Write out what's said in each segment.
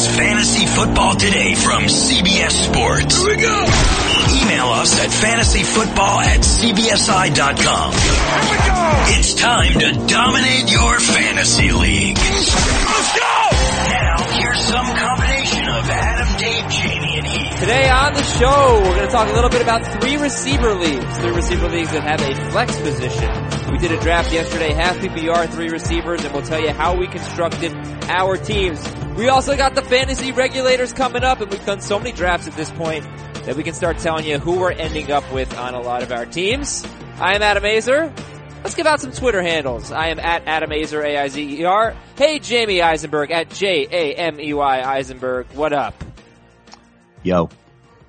is Fantasy Football Today from CBS Sports. Here we go. Email us at fantasyfootball@cbsi.com. Here we go. It's time to dominate your fantasy league. Let's go. Now, here's some combination of Adam, Dave, Jamey, and Heath. Today on the show, we're going to talk a little bit about three receiver leagues that have a flex position. We did a draft yesterday, half PPR, three receivers, and we'll tell you how we constructed our teams. We also got the fantasy regulators coming up, and we've done so many drafts at this point that we can start telling you who we're ending up with on a lot of our teams. I am Adam Aizer. Let's give out some Twitter handles. I am at Adam Aizer, A-I-Z-E-R. Hey, Jamey Eisenberg, at J-A-M-E-Y Eisenberg. What up? Yo.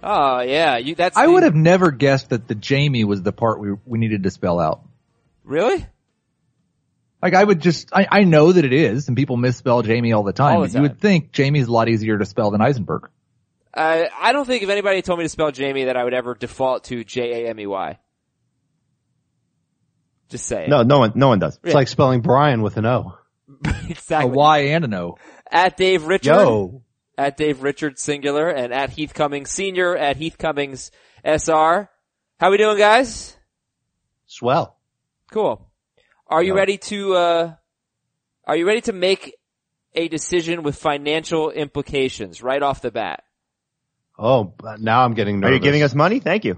Oh, yeah. I would have never guessed that the Jamey was the part we needed to spell out. Really? Like, I know that it is, and people misspell Jamey all the time. But you would think Jamey's a lot easier to spell than Eisenberg. I don't think if anybody told me to spell Jamey that I would ever default to J-A-M-E-Y. Just saying. No one does. Yeah. It's like spelling Brian with an O. Exactly. A Y and an O. At Dave Richard. Yo. At Dave Richard, singular, and at Heath Cummings, senior, at Heath Cummings, SR. How we doing, guys? Swell. Cool. Are you ready to make a decision with financial implications right off the bat? Oh, now I'm getting nervous. Are you giving us money? Thank you.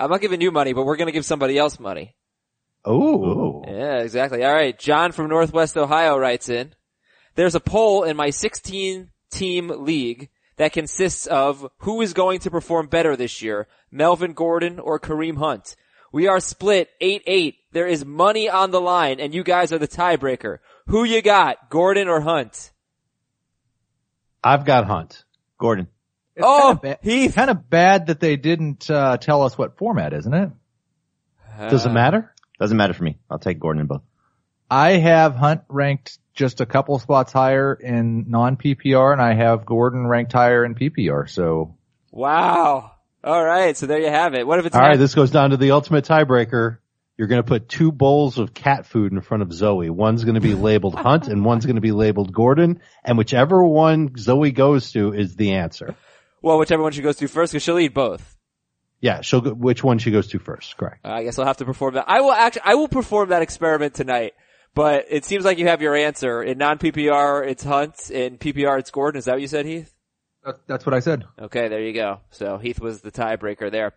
I'm not giving you money, but we're going to give somebody else money. Oh. Yeah, exactly. All right. John from Northwest Ohio writes in, there's a poll in my 16-team league that consists of who is going to perform better this year, Melvin Gordon or Kareem Hunt. We are split 8-8. There is money on the line, and you guys are the tiebreaker. Who you got, Gordon or Hunt? I've got Hunt. Gordon. He's kind of bad that they didn't tell us what format, isn't it? Does it matter? Doesn't matter for me. I'll take Gordon in both. I have Hunt ranked just a couple spots higher in non-PPR, and I have Gordon ranked higher in PPR. So, wow. All right, so there you have it. What if it's all right? This goes down to the ultimate tiebreaker. You're going to put two bowls of cat food in front of Zoe. One's going to be labeled Hunt, and one's going to be labeled Gordon. And whichever one Zoe goes to is the answer. Well, whichever one she goes to first, because she'll eat both. Yeah, which one she goes to first? Correct. I guess I'll have to perform that. I will perform that experiment tonight. But it seems like you have your answer. In non-PPR, it's Hunt. In PPR, it's Gordon. Is that what you said, Heath? That's what I said. Okay, there you go. So Heath was the tiebreaker there.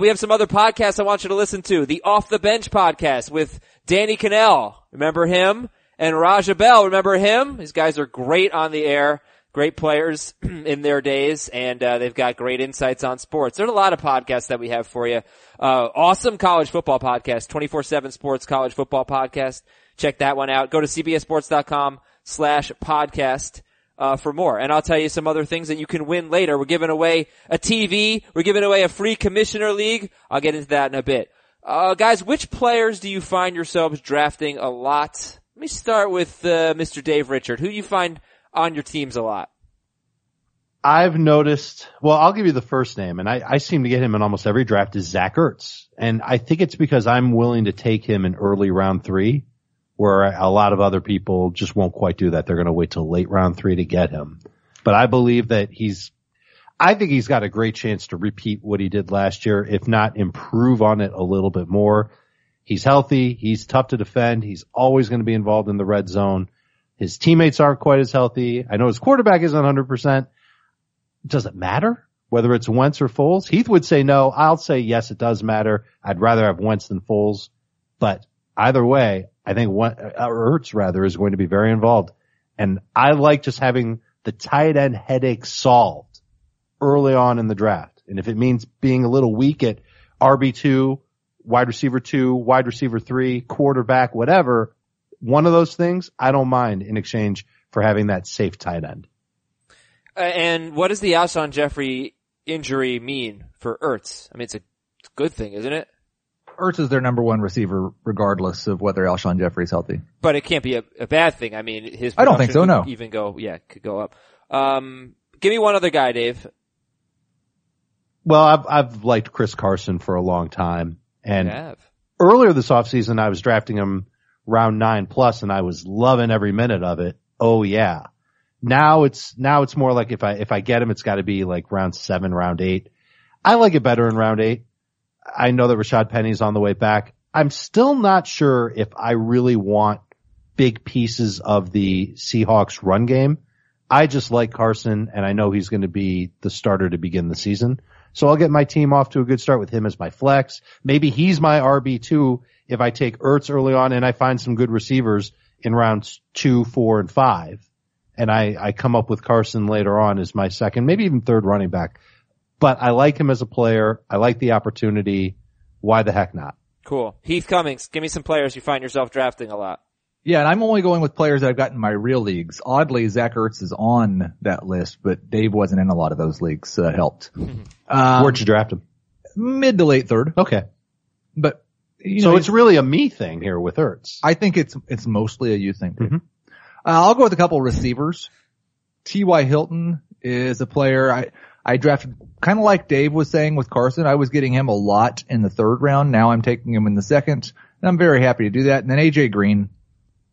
We have some other podcasts I want you to listen to. The Off the Bench podcast with Danny Cannell. Remember him? And Raja Bell. Remember him? These guys are great on the air. Great players in their days, and they've got great insights on sports. There's a lot of podcasts that we have for you. Awesome college football podcast, 24/7 Sports College Football Podcast. Check that one out. Go to cbsports.com/podcast. For more. And I'll tell you some other things that you can win later. We're giving away a TV. We're giving away a free commissioner league. I'll get into that in a bit. Guys, which players do you find yourselves drafting a lot? Let me start with, Mr. Dave Richard. Who do you find on your teams a lot? I've noticed, well, I'll give you the first name, and I seem to get him in almost every draft, is Zach Ertz. And I think it's because I'm willing to take him in early round 3. Where a lot of other people just won't quite do that. They're going to wait till late round 3 to get him. But I believe that I think he's got a great chance to repeat what he did last year, if not improve on it a little bit more. He's healthy. He's tough to defend. He's always going to be involved in the red zone. His teammates aren't quite as healthy. I know his quarterback isn't 100%. Does it matter whether it's Wentz or Foles? Heath would say no. I'll say yes, it does matter. I'd rather have Wentz than Foles. But either way, I think Ertz rather is going to be very involved, and I like just having the tight end headache solved early on in the draft. And if it means being a little weak at RB2, wide receiver 2, wide receiver 3, quarterback, whatever, one of those things, I don't mind in exchange for having that safe tight end. And what does the Alshon Jeffery injury mean for Ertz? I mean, it's a good thing, isn't it? Ertz is their number one receiver regardless of whether Alshon Jeffery's healthy. But it can't be a bad thing. I mean, his production, I don't think so, no. Could go up. Give me one other guy, Dave. Well, I've liked Chris Carson for a long time. And earlier this offseason, I was drafting him round 9+, and I was loving every minute of it. Oh yeah. Now it's more like if I get him, it's got to be like round 7, round 8. I like it better in round 8. I know that Rashad Penny's on the way back. I'm still not sure if I really want big pieces of the Seahawks run game. I just like Carson, and I know he's going to be the starter to begin the season. So I'll get my team off to a good start with him as my flex. Maybe he's my RB2 if I take Ertz early on and I find some good receivers in rounds 2, 4, and 5. And I come up with Carson later on as my second, maybe even third running back. But I like him as a player. I like the opportunity. Why the heck not? Cool. Heath Cummings, give me some players you find yourself drafting a lot. Yeah, and I'm only going with players that I've got in my real leagues. Oddly, Zach Ertz is on that list, but Dave wasn't in a lot of those leagues, so that helped. Where'd you draft him? Mid to late third. Okay. But, you know, it's really a me thing here with Ertz. I think it's mostly a you thing. Mm-hmm. I'll go with a couple receivers. T.Y. Hilton is a player I drafted, kind of like Dave was saying with Carson. I was getting him a lot in the third round. Now I'm taking him in the second, and I'm very happy to do that. And then A.J. Green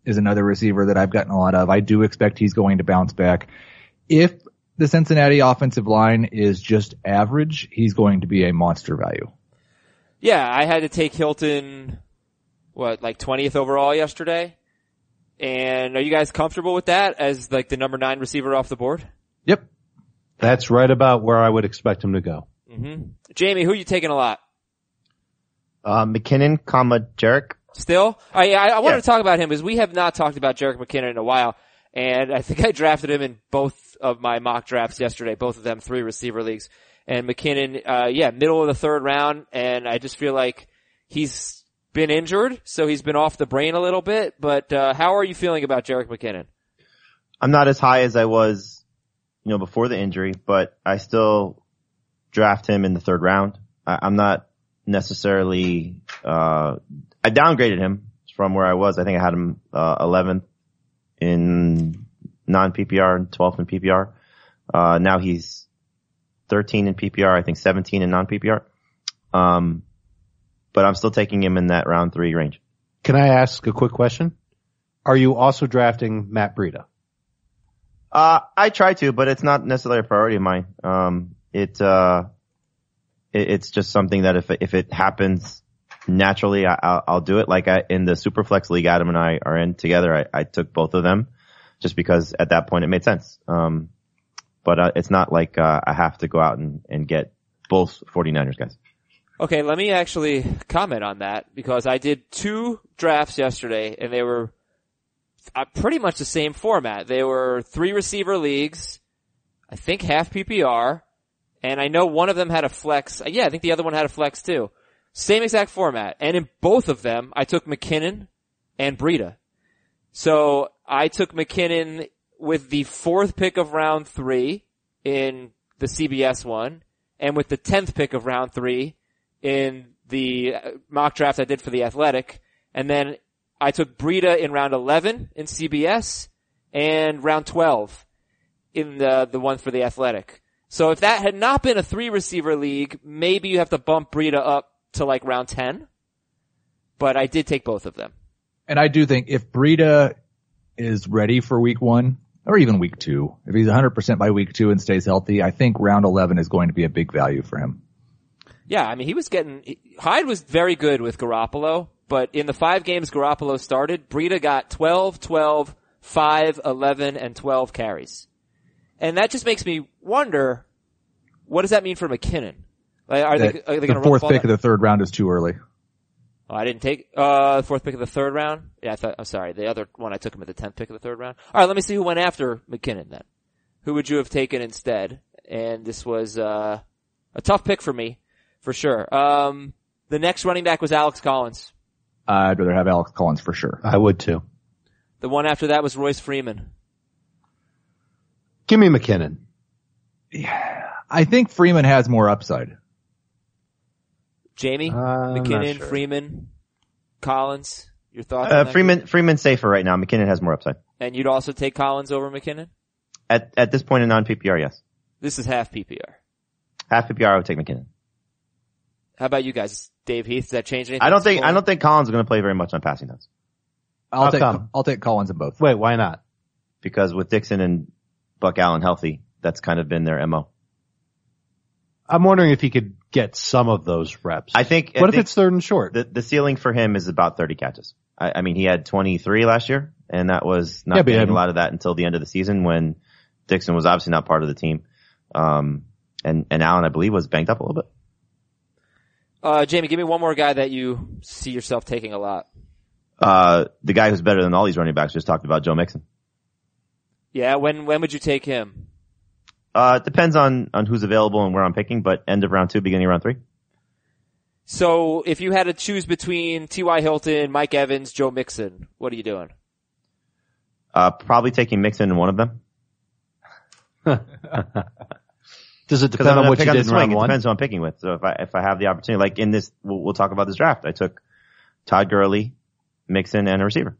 is another receiver that I've gotten a lot of. I do expect he's going to bounce back. If the Cincinnati offensive line is just average, he's going to be a monster value. Yeah, I had to take Hilton, 20th overall yesterday? And are you guys comfortable with that as like the number 9 receiver off the board? Yep. That's right about where I would expect him to go. Mm-hmm. Jamey, who are you taking a lot? McKinnon, Jerick. Still? I wanted to talk about him because we have not talked about Jerick McKinnon in a while. And I think I drafted him in both of my mock drafts yesterday, both of them 3 receiver leagues. And McKinnon, middle of the third round. And I just feel like he's been injured, so he's been off the brain a little bit, but how are you feeling about Jerick McKinnon? I'm not as high as I was, before the injury, but I still draft him in the third round. I'm not necessarily I downgraded him from where I was. I think I had him 11th in non-PPR and 12th in PPR. Now he's 13 in PPR, I think 17 in non-PPR. But I'm still taking him in that round 3 range. Can I ask a quick question? Are you also drafting Matt Breida? I try to, but it's not necessarily a priority of mine. It's just something that if it happens naturally, I'll do it. In the Superflex League, Adam and I are in together. I took both of them just because at that point it made sense. But it's not like I have to go out and get both 49ers guys. Okay, let me actually comment on that because I did 2 drafts yesterday and they were pretty much the same format. They were 3 receiver leagues, I think half PPR, and I know one of them had a flex. Yeah, I think the other one had a flex too. Same exact format. And in both of them, I took McKinnon and Breida. So I took McKinnon with the 4th pick of round 3 in the CBS one and with the 10th pick of round 3 in the mock draft I did for The Athletic. And then I took Breida in round 11 in CBS and round 12 in the one for The Athletic. So if that had not been a 3 receiver league, maybe you have to bump Breida up to round 10. But I did take both of them. And I do think if Breida is ready for week 1 or even week 2, if he's 100% by week 2 and stays healthy, I think round 11 is going to be a big value for him. Yeah, I mean, Hyde was very good with Garoppolo, but in the 5 games Garoppolo started, Breida got 12, 5, 11, and 12 carries. And that just makes me wonder, what does that mean for McKinnon? Are they going to run the ball? The 4th pick of the third round is too early. Oh, I didn't take, the 4th pick of the third round? Yeah, I'm sorry, the other one I took him at the 10th pick of the third round. Alright, let me see who went after McKinnon then. Who would you have taken instead? And this was, a tough pick for me. For sure. The next running back was Alex Collins. I'd rather have Alex Collins for sure. I would too. The one after that was Royce Freeman. Give me McKinnon. Yeah, I think Freeman has more upside. Jamey, McKinnon, sure. Freeman, Collins, your thoughts on that? Freeman's safer right now. McKinnon has more upside. And you'd also take Collins over McKinnon? At this point in non-PPR, yes. This is half PPR. Half PPR, I would take McKinnon. How about you guys, Dave, Heath? Does that change anything? I don't think Collins is going to play very much on passing downs. I'll take Collins in both. Wait, why not? Because with Dixon and Buck Allen healthy. That's kind of been their MO. I'm wondering if he could get some of those reps. What if it's third and short? The ceiling for him is about 30 catches. I mean, he had 23 last year, and that was not getting a lot of that until the end of the season when Dixon was obviously not part of the team. And Allen, I believe, was banged up a little bit. Jamey, give me one more guy that you see yourself taking a lot. The guy who's better than all these running backs just talked about, Joe Mixon. Yeah, when would you take him? It depends on who's available and where I'm picking, but end of round 2, beginning of round 3. So if you had to choose between T.Y. Hilton, Mike Evans, Joe Mixon, what are you doing? Probably taking Mixon in one of them. Does it depend on what you did in round 1? It depends who I'm picking with. So if I have the opportunity, like in this, we'll talk about this draft. I took Todd Gurley, Mixon, and a receiver.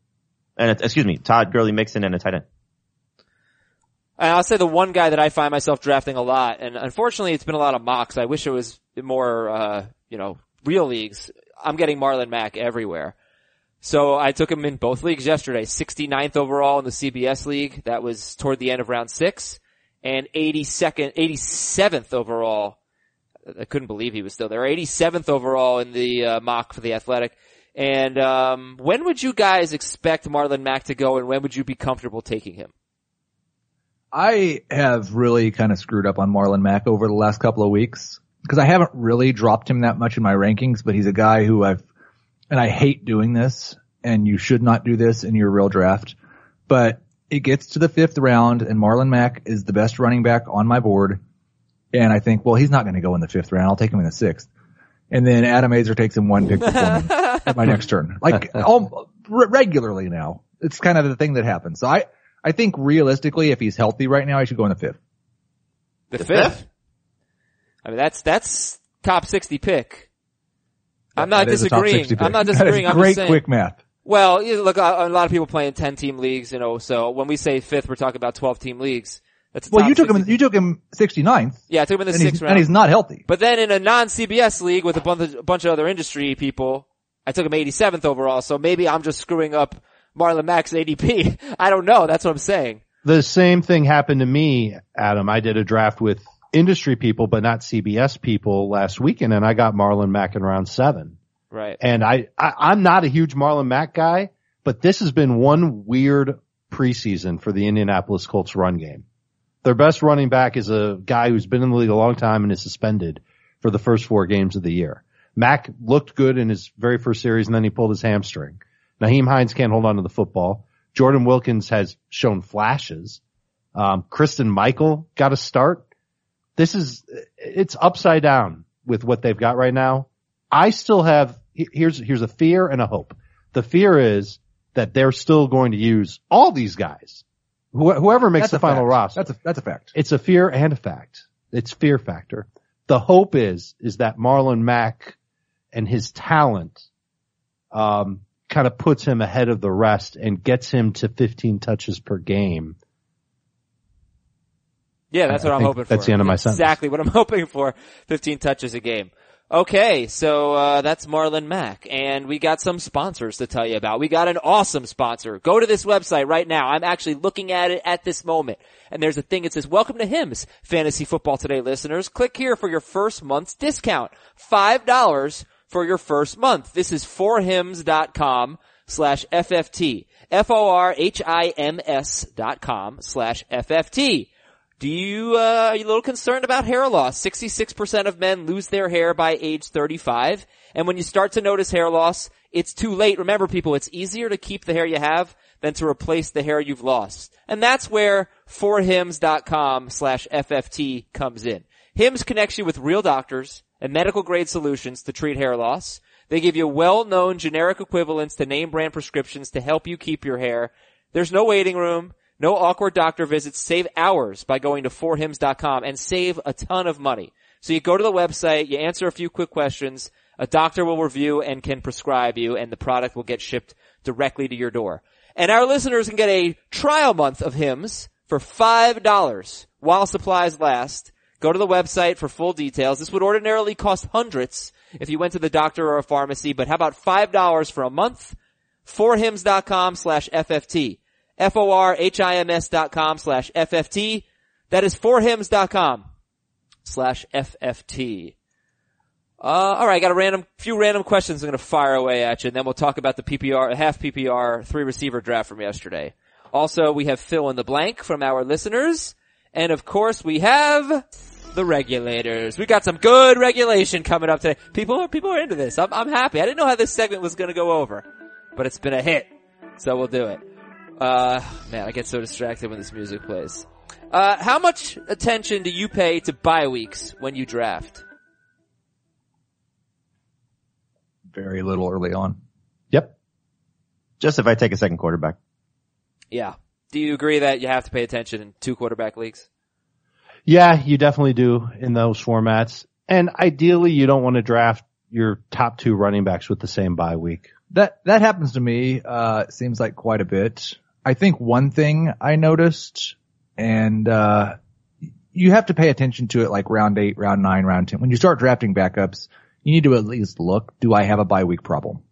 Todd Gurley, Mixon, and a tight end. And I'll say the one guy that I find myself drafting a lot, and unfortunately it's been a lot of mocks. I wish it was more, real leagues. I'm getting Marlon Mack everywhere. So I took him in both leagues yesterday, 69th overall in the CBS league. That was toward the end of round 6, and 87th overall. I couldn't believe he was still there. 87th overall in the mock for The Athletic. And when would you guys expect Marlon Mack to go, and when would you be comfortable taking him? I have really kind of screwed up on Marlon Mack over the last couple of weeks because I haven't really dropped him that much in my rankings, but he's a guy who I hate doing this, and you should not do this in your real draft, but it gets to the 5th round and Marlon Mack is the best running back on my board. And I think, well, he's not going to go in the 5th round. I'll take him in the 6th. And then Adam Aizer takes him one pick before me at my next turn. Like regularly now. It's kind of the thing that happens. So I think realistically, if he's healthy right now, he should go in the 5th. The fifth? I mean, that's top 60 pick. I'm not disagreeing. I'm just saying, quick math. Well, look, a lot of people play in 10-team leagues, so when we say 5th, we're talking about 12-team leagues. Well, you took him 69th. Yeah, I took him in the 6th round. And he's not healthy. But then in a non-CBS league with a bunch of other industry people, I took him 87th overall, so maybe I'm just screwing up Marlon Mack's ADP. I don't know. That's what I'm saying. The same thing happened to me, Adam. I did a draft with industry people, but not CBS people last weekend, and I got Marlon Mack in round 7. Right. And I'm not a huge Marlon Mack guy, but this has been one weird preseason for the Indianapolis Colts run game. Their best running back is a guy who's been in the league a long time and is suspended for the first 4 games of the year. Mack looked good in his very first series, and then he pulled his hamstring. Nyheim Hines can't hold on to the football. Jordan Wilkins has shown flashes. Kristen Michael got a start. It's upside down with what they've got right now. I still have, here's a fear and a hope. The fear is that they're still going to use all these guys. Whoever makes the final roster. That's a fact. It's a fear and a fact. It's fear factor. The hope is that Marlon Mack and his talent, kind of puts him ahead of the rest and gets him to 15 touches per game. Yeah, that's what I'm hoping for. That's the end of my sentence. Exactly what I'm hoping for, 15 touches a game. Okay, so that's Marlon Mack, and we got some sponsors to tell you about. We got an awesome sponsor. Go to this website right now. I'm actually looking at it at this moment, and there's a thing. It says, welcome to Hims, Fantasy Football Today listeners. Click here for your first month's discount, $5 for your first month. This is forhims.com/FFT. forhims.com/FFT. Do you, are you a little concerned about hair loss? 66% of men lose their hair by age 35. And when you start to notice hair loss, it's too late. Remember, people, it's easier to keep the hair you have than to replace the hair you've lost. And that's where forhims.com/FFT comes in. Hims connects you with real doctors and medical-grade solutions to treat hair loss. They give you well-known generic equivalents to name-brand prescriptions to help you keep your hair. There's no waiting room, no awkward doctor visits. Save hours by going to forhims.com and save a ton of money. So you go to the website, you answer a few quick questions, a doctor will review and can prescribe you, and the product will get shipped directly to your door. And our listeners can get a trial month of Hims for $5 while supplies last. Go to the website for full details. This would ordinarily cost hundreds if you went to the doctor or a pharmacy, but how about $5 for a month? forhims.com/FFT. forhims.com/FFT. That is forhims.com/FFT. Alright, I got a few random questions I'm gonna fire away at you, and then we'll talk about the PPR, half PPR, three receiver draft from yesterday. Also, we have fill in the blank from our listeners, and of course we have the regulators. We got some good regulation coming up today. People are into this. I'm happy. I didn't know how this segment was gonna go over, but it's been a hit, so we'll do it. Man, I get so distracted when this music plays. How much attention do you pay to bye weeks when you draft? Very little early on. Yep. Just if I take a second quarterback. Yeah. Do you agree that you have to pay attention in two quarterback leagues? Yeah, you definitely do in those formats. And ideally, you don't want to draft your top two running backs with the same bye week. That happens to me, seems like quite a bit. I think one thing I noticed, and you have to pay attention to it like round 8, round 9, round 10. When you start drafting backups, you need to at least look, do I have a bye week problem?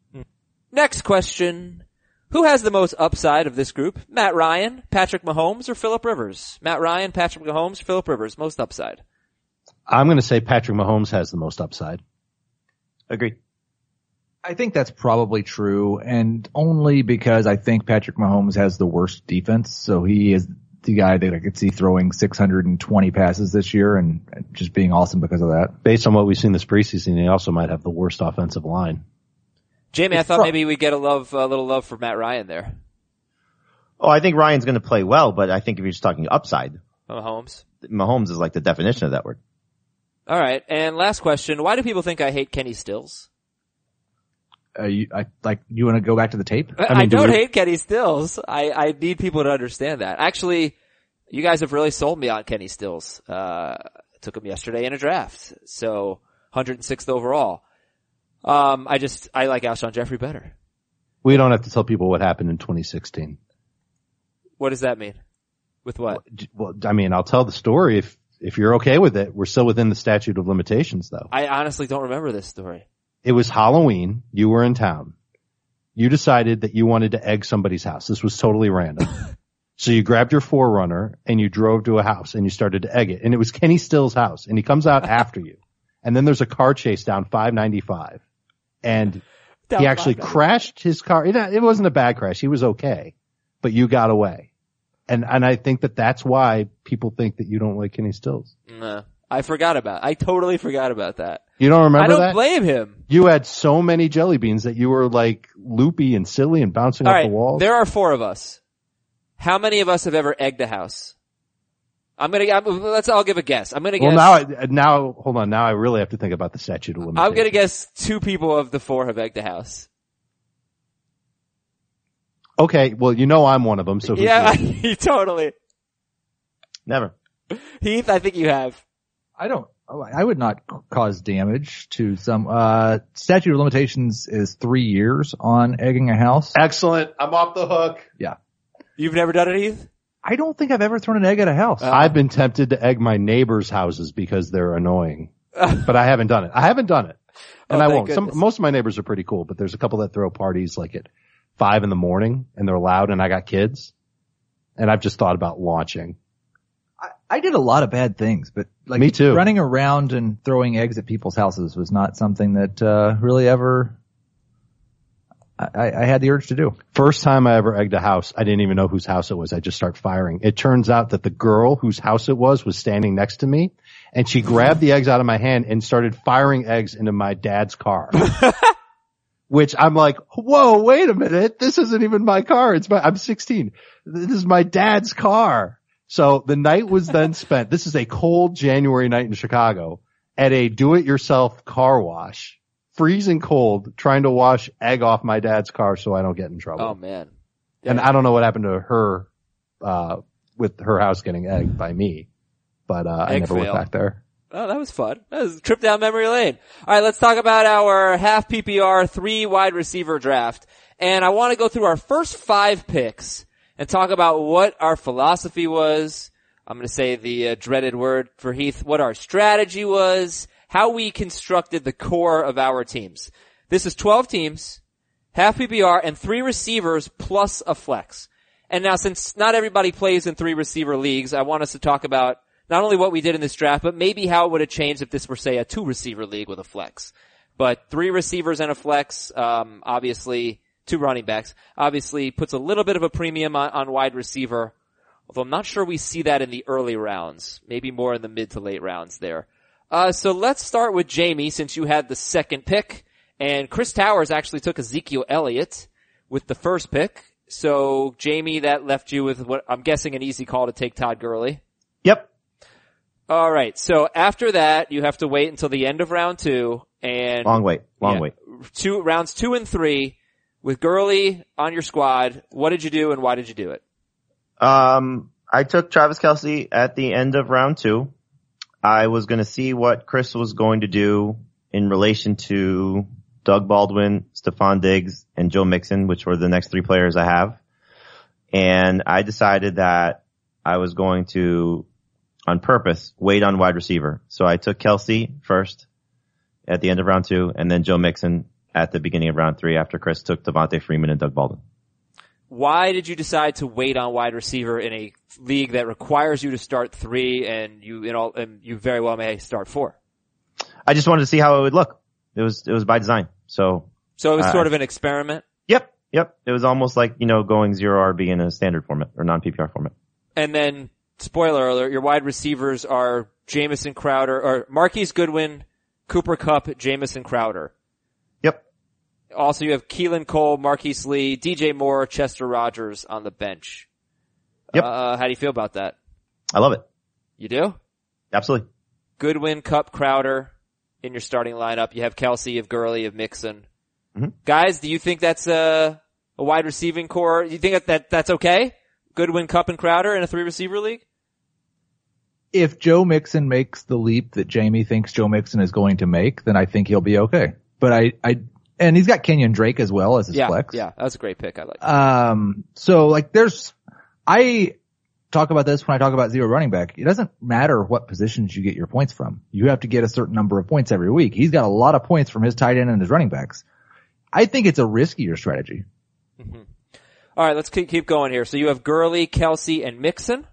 Next question. Who has the most upside of this group? Matt Ryan, Patrick Mahomes, or Phillip Rivers? Matt Ryan, Patrick Mahomes, Phillip Rivers, most upside. I'm going to say Patrick Mahomes has the most upside. Agreed. I think that's probably true, and only because I think Patrick Mahomes has the worst defense, so he is the guy that I could see throwing 620 passes this year and just being awesome because of that. Based on what we've seen this preseason, he also might have the worst offensive line. Jamey, I thought maybe we'd get a little love for Matt Ryan there. Oh, I think Ryan's going to play well, but I think if you're just talking upside. Mahomes is like the definition of that word. All right, and last question. Why do people think I hate Kenny Stills? You want to go back to the tape? I don't hate Kenny Stills. I need people to understand that. Actually, you guys have really sold me on Kenny Stills. Took him yesterday in a draft. So, 106th overall. I like Alshon Jeffery better. We don't have to tell people what happened in 2016. What does that mean? With what? Well, I mean, I'll tell the story if you're okay with it. We're still within the statute of limitations though. I honestly don't remember this story. It was Halloween. You were in town. You decided that you wanted to egg somebody's house. This was totally random. So you grabbed your 4Runner and you drove to a house and you started to egg it. And it was Kenny Stills' house. And he comes out after you. And then there's a car chase down 595. And he actually crashed his car. It wasn't a bad crash. He was okay. But you got away. And I think that's why people think that you don't like Kenny Stills. No. I totally forgot about that. You don't remember that? I don't blame him. You had so many jelly beans that you were like loopy and silly and bouncing off the walls. There are four of us. How many of us have ever egged a house? I'll give a guess. I'm going to guess. Well, now, hold on. Now I really have to think about the statute of limitations. I'm going to guess two people of the four have egged a house. Okay. Well, I'm one of them. So yeah, totally. Never. Heath, I think you have. I don't. I would not cause damage to some. Statute of limitations is 3 years on egging a house. Excellent. I'm off the hook. Yeah. You've never done it, Heath? I don't think I've ever thrown an egg at a house. I've been tempted to egg my neighbors' houses because they're annoying, but I haven't done it. And I won't. Most of my neighbors are pretty cool, but there's a couple that throw parties like at 5 a.m. and they're loud, and I got kids, and I've just thought about launching. I did a lot of bad things, but like me too. Running around and throwing eggs at people's houses was not something that really ever I had the urge to do. First time I ever egged a house, I didn't even know whose house it was. I just started firing. It turns out that the girl whose house it was standing next to me, and she grabbed the eggs out of my hand and started firing eggs into my dad's car. Which I'm like, whoa, wait a minute. This isn't even my car. I'm 16. This is my dad's car. So the night was then spent, this is a cold January night in Chicago, at a do-it-yourself car wash, freezing cold, trying to wash egg off my dad's car so I don't get in trouble. Oh, man. Yeah. And I don't know what happened to her with her house getting egged by me, but I never went back there. Oh, that was fun. That was a trip down memory lane. All right, let's talk about our half PPR, 3 wide receiver draft. And I want to go through our first 5 picks and talk about what our philosophy was. I'm going to say the dreaded word for Heath, what our strategy was, how we constructed the core of our teams. This is 12 teams, half PPR, and 3 receivers plus a flex. And now, since not everybody plays in 3 receiver leagues, I want us to talk about not only what we did in this draft, but maybe how it would have changed if this were, say, a 2-receiver league with a flex. But 3 receivers and a flex, obviously 2 running backs, obviously puts a little bit of a premium on wide receiver. Although I'm not sure we see that in the early rounds, maybe more in the mid to late rounds there. So let's start with Jamey, since you had the second pick, and Chris Towers actually took Ezekiel Elliott with the first pick. So Jamey, that left you with what I'm guessing an easy call to take Todd Gurley. Yep. All right. So after that, you have to wait until the end of round two, and long wait. Rounds 2 and 3 with Gurley on your squad. What did you do and why did you do it? I took Travis Kelce at the end of round 2. I was going to see what Chris was going to do in relation to Doug Baldwin, Stephon Diggs, and Joe Mixon, which were the next 3 players I have. And I decided that I was going to, on purpose, wait on wide receiver. So I took Kelce first at the end of round 2, and then Joe Mixon at the beginning of round 3 after Chris took Devontae Freeman and Doug Baldwin. Why did you decide to wait on wide receiver in a league that requires you to start 3 and you very well may start 4? I just wanted to see how it would look. It was by design. So it was sort of an experiment? Yep. It was almost like, going 0 RB in a standard format or non-PPR format. And then, spoiler alert, your wide receivers are Jamison Crowder or Marquise Goodwin, Cooper Kupp, Jamison Crowder. Also, you have Keelan Cole, Marquise Lee, DJ Moore, Chester Rogers on the bench. Yep. How do you feel about that? I love it. You do? Absolutely. Goodwin, Kupp, Crowder in your starting lineup. You have Kelce, you have Gurley, you have Mixon. Mm-hmm. Guys, do you think that's a wide receiving core? Do you think that's okay? Goodwin, Kupp, and Crowder in a 3-receiver league? If Joe Mixon makes the leap that Jamey thinks Joe Mixon is going to make, then I think he'll be okay. But and he's got Kenyon Drake as well as his flex. Yeah, that's a great pick. I like that. I talk about this when I talk about 0 running back. It doesn't matter what positions you get your points from. You have to get a certain number of points every week. He's got a lot of points from his tight end and his running backs. I think it's a riskier strategy. Mm-hmm. All right, let's keep going here. So you have Gurley, Kelce, and Mixon.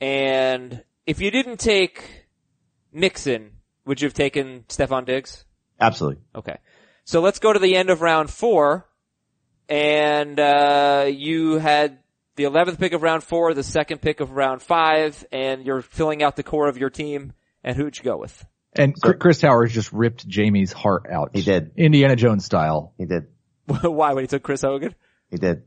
And if you didn't take Mixon, would you have taken Stephon Diggs? Absolutely. Okay. So let's go to the end of round 4, and you had the 11th pick of round 4, the 2nd pick of round 5, and you're filling out the core of your team. And who'd you go with? And so, Chris Towers just ripped Jamey's heart out. He did. Indiana Jones style. He did. Why? When he took Chris Hogan? He did.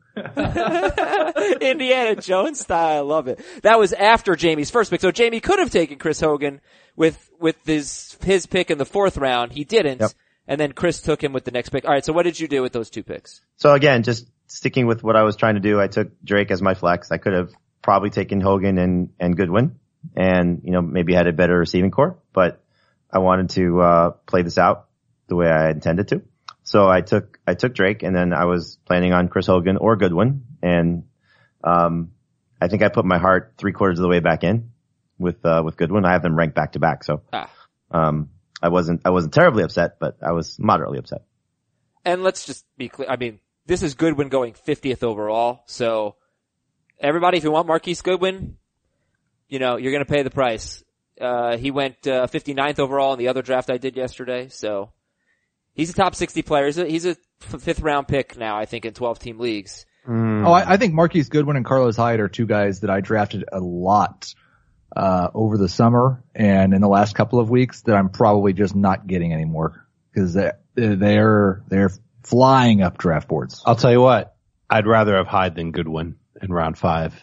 Indiana Jones style. I love it. That was after Jamey's first pick. So Jamey could have taken Chris Hogan with his pick in the 4th round. He didn't. Yep. And then Chris took him with the next pick. All right, so what did you do with those 2 picks? So again, just sticking with what I was trying to do, I took Drake as my flex. I could have probably taken Hogan and Goodwin and, maybe had a better receiving core, but I wanted to play this out the way I intended to. So I took Drake, and then I was planning on Chris Hogan or Goodwin, and I think I put my heart 3/4 of the way back in with Goodwin. I have them ranked back to back, so I wasn't terribly upset, but I was moderately upset. And let's just be clear. I mean, this is Goodwin going 50th overall. So everybody, if you want Marquise Goodwin, you're going to pay the price. He went 59th overall in the other draft I did yesterday. So he's a top 60 player. He's a 5th round pick now, I think, in 12-team leagues. Mm. Oh, I think Marquise Goodwin and Carlos Hyde are 2 guys that I drafted a lot over the summer and in the last couple of weeks that I'm probably just not getting anymore because they're flying up draft boards. I'll tell you what, I'd rather have Hyde than Goodwin in round 5.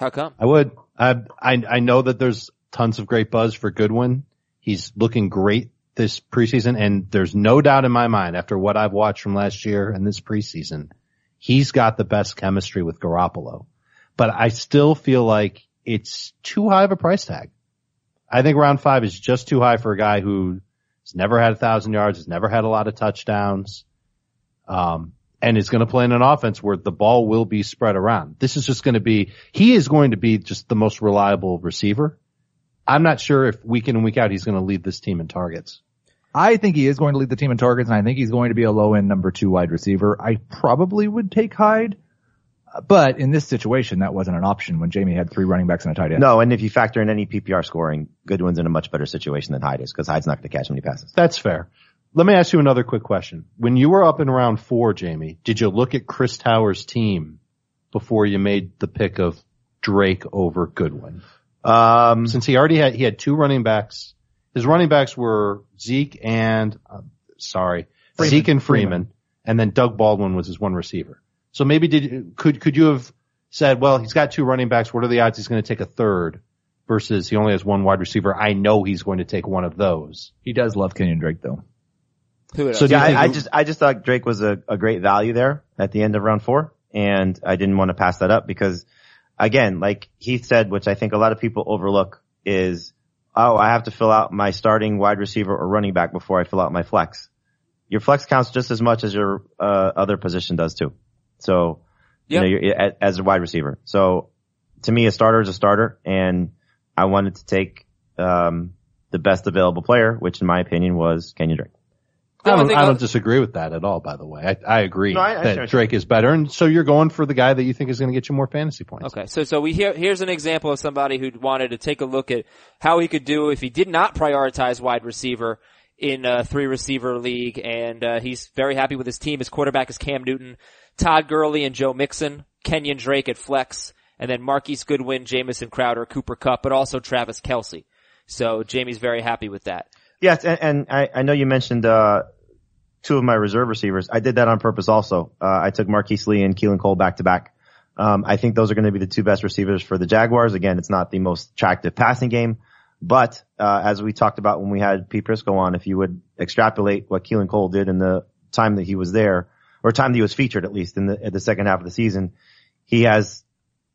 How come? I would. I know that there's tons of great buzz for Goodwin. He's looking great this preseason, and there's no doubt in my mind after what I've watched from last year and this preseason, he's got the best chemistry with Garoppolo. But I still feel like it's too high of a price tag. I think round 5 is just too high for a guy who's never had 1,000 yards, has never had a lot of touchdowns, and is going to play in an offense where the ball will be spread around. This is just going to be, he is going to be just the most reliable receiver. I'm not sure if week in and week out he's going to lead this team in targets. I think he is going to lead the team in targets, and I think he's going to be a low-end number 2 wide receiver. I probably would take Hyde. But in this situation, that wasn't an option when Jamey had three running backs and a tight end. No, and if you factor in any PPR scoring, Goodwin's in a much better situation than Hyde is because Hyde's not going to catch many passes. That's fair. Let me ask you another quick question. When you were up in round four, Jamey, did you look at Chris Towers' team before you made the pick of Drake over Goodwin? Since he had two running backs. His running backs were Zeke and Freeman, and then Doug Baldwin was his one receiver. So maybe could you have said, well, he's got two running backs. What are the odds he's going to take a third versus he only has one wide receiver? I know he's going to take one of those. He does love Kenyon Drake, though. So yeah, I just thought Drake was a great value there at the end of round four, and I didn't want to pass that up because, again, like Heath said, which I think a lot of people overlook, is, oh, I have to fill out my starting wide receiver or running back before I fill out my flex. Your flex counts just as much as your other position does too. So, yep. You know, you're, as a wide receiver. So, to me, a starter is a starter, and I wanted to take the best available player, which in my opinion was Kenyon Drake. I don't disagree with that at all, by the way. I agree that Drake is better, and so you're going for the guy that you think is going to get you more fantasy points. Okay, so here's an example of somebody who wanted to take a look at how he could do if he did not prioritize wide receiver in a three-receiver league, and he's very happy with his team. His quarterback is Cam Newton, Todd Gurley and Joe Mixon, Kenyon Drake at flex, and then Marquise Goodwin, Jamison Crowder, Cooper Kupp, but also Travis Kelce. So Jamie's very happy with that. Yes, and I know you mentioned two of my reserve receivers. I did that on purpose also. I took Marquise Lee and Keelan Cole back-to-back. I think those are going to be the two best receivers for the Jaguars. Again, it's not the most attractive passing game, but as we talked about when we had Pete Prisco on, if you would extrapolate what Keelan Cole did in the time that he was there, or time that he was featured at least in the second half of the season, he has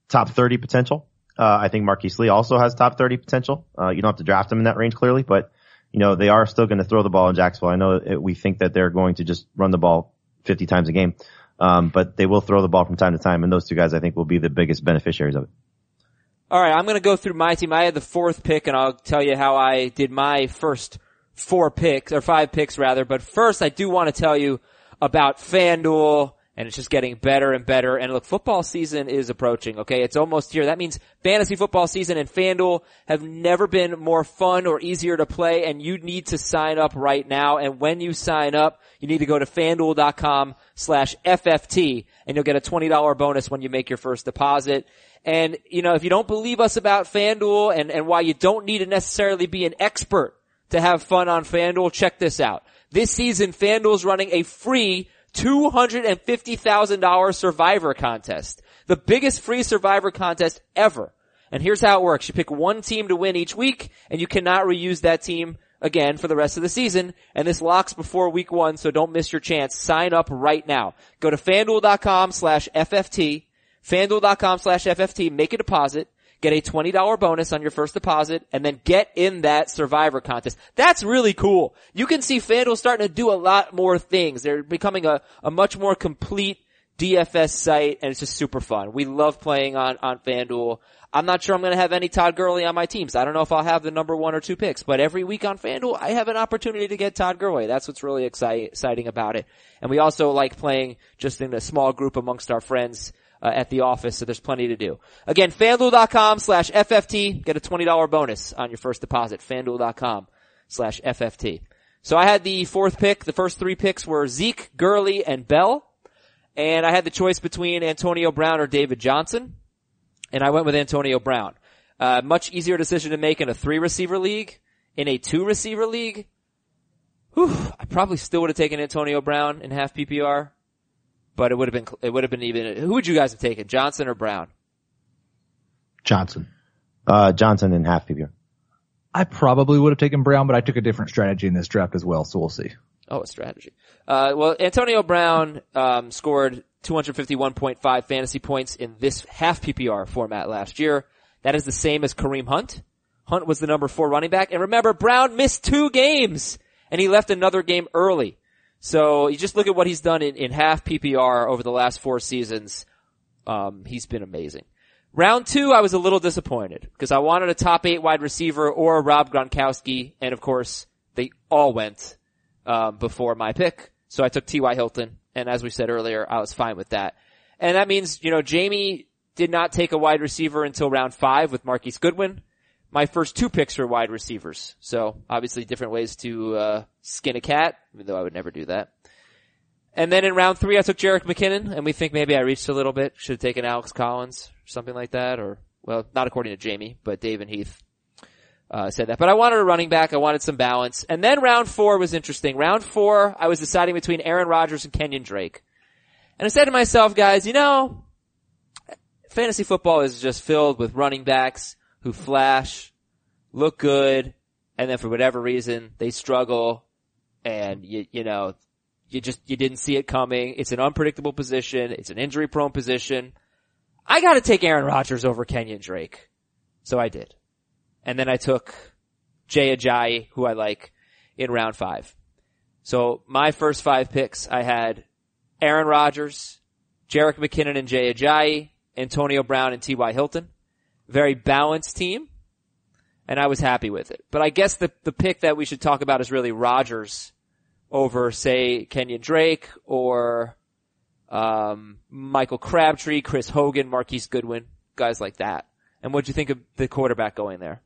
top 30 potential. I think Marquise Lee also has top 30 potential. You don't have to draft him in that range clearly, but you know, they are still going to throw the ball in Jacksonville. I know we think that they're going to just run the ball 50 times a game. But they will throw the ball from time to time. And those two guys, I think, will be the biggest beneficiaries of it. All right. I'm going to go through my team. I had the fourth pick, and I'll tell you how I did my first five picks. But first, I do want to tell you about FanDuel, and it's just getting better and better. And look, football season is approaching, okay? It's almost here. That means fantasy football season and FanDuel have never been more fun or easier to play, and you need to sign up right now. And when you sign up, you need to go to FanDuel.com/FFT, and you'll get a $20 bonus when you make your first deposit. And, you know, if you don't believe us about FanDuel and why you don't need to necessarily be an expert to have fun on FanDuel, check this out. This season, FanDuel's running a free $250,000 survivor contest. The biggest free survivor contest ever. And here's how it works. You pick one team to win each week, and you cannot reuse that team again for the rest of the season. And this locks before week one, so don't miss your chance. Sign up right now. Go to FanDuel.com/FFT. FanDuel.com/FFT. Make a deposit. Get a $20 bonus on your first deposit, and then get in that survivor contest. That's really cool. You can see FanDuel starting to do a lot more things. They're becoming a much more complete DFS site, and it's just super fun. We love playing on FanDuel. I'm not sure I'm going to have any Todd Gurley on my teams. I don't know if I'll have the number one or two picks, but every week on FanDuel, I have an opportunity to get Todd Gurley. That's what's really exciting about it. And we also like playing just in a small group amongst our friends at the office, so there's plenty to do. Again, FanDuel.com/FFT. Get a $20 bonus on your first deposit. FanDuel.com/FFT. So I had the fourth pick. The first three picks were Zeke, Gurley, and Bell. And I had the choice between Antonio Brown or David Johnson. And I went with Antonio Brown. Much easier decision to make in a three-receiver league. In a two-receiver league, I probably still would have taken Antonio Brown in half PPR. But it would have been even. Who would you guys have taken, Johnson or Brown? Johnson. Johnson in half PPR. I probably would have taken Brown, but I took a different strategy in this draft as well, so we'll see. Oh, a strategy. Well, Antonio Brown, scored 251.5 fantasy points in this half PPR format last year. That is the same as Kareem Hunt. Hunt was the number 4 running back. And remember, Brown missed 2 games, and he left another game early. So you just look at what he's done in half PPR over the last 4 seasons. He's been amazing. Round 2, I was a little disappointed because I wanted a top 8 wide receiver or a Rob Gronkowski. And of course, they all went, before my pick. So I took T.Y. Hilton. And as we said earlier, I was fine with that. And that means, you know, Jamey did not take a wide receiver until round 5 with Marquise Goodwin. My first 2 picks were wide receivers. So obviously different ways to skin a cat, even though I would never do that. And then in round 3, I took Jerick McKinnon, and we think maybe I reached a little bit. Should have taken Alex Collins or something like that, or, well, not according to Jamey, but Dave and Heath said that. But I wanted a running back. I wanted some balance. And then round 4 was interesting. Round 4, I was deciding between Aaron Rodgers and Kenyon Drake. And I said to myself, guys, you know, fantasy football is just filled with running backs who flash, look good, and then for whatever reason, they struggle, and you didn't see it coming. It's an unpredictable position. It's an injury-prone position. I gotta take Aaron Rodgers over Kenyon Drake. So I did. And then I took Jay Ajayi, who I like, in round 5. So my first 5 picks, I had Aaron Rodgers, Jerick McKinnon and Jay Ajayi, Antonio Brown and T.Y. Hilton. Very balanced team. And I was happy with it. But I guess the pick that we should talk about is really Rodgers over, say, Kenyon Drake or Michael Crabtree, Chris Hogan, Marquise Goodwin, guys like that. And what'd you think of the quarterback going there?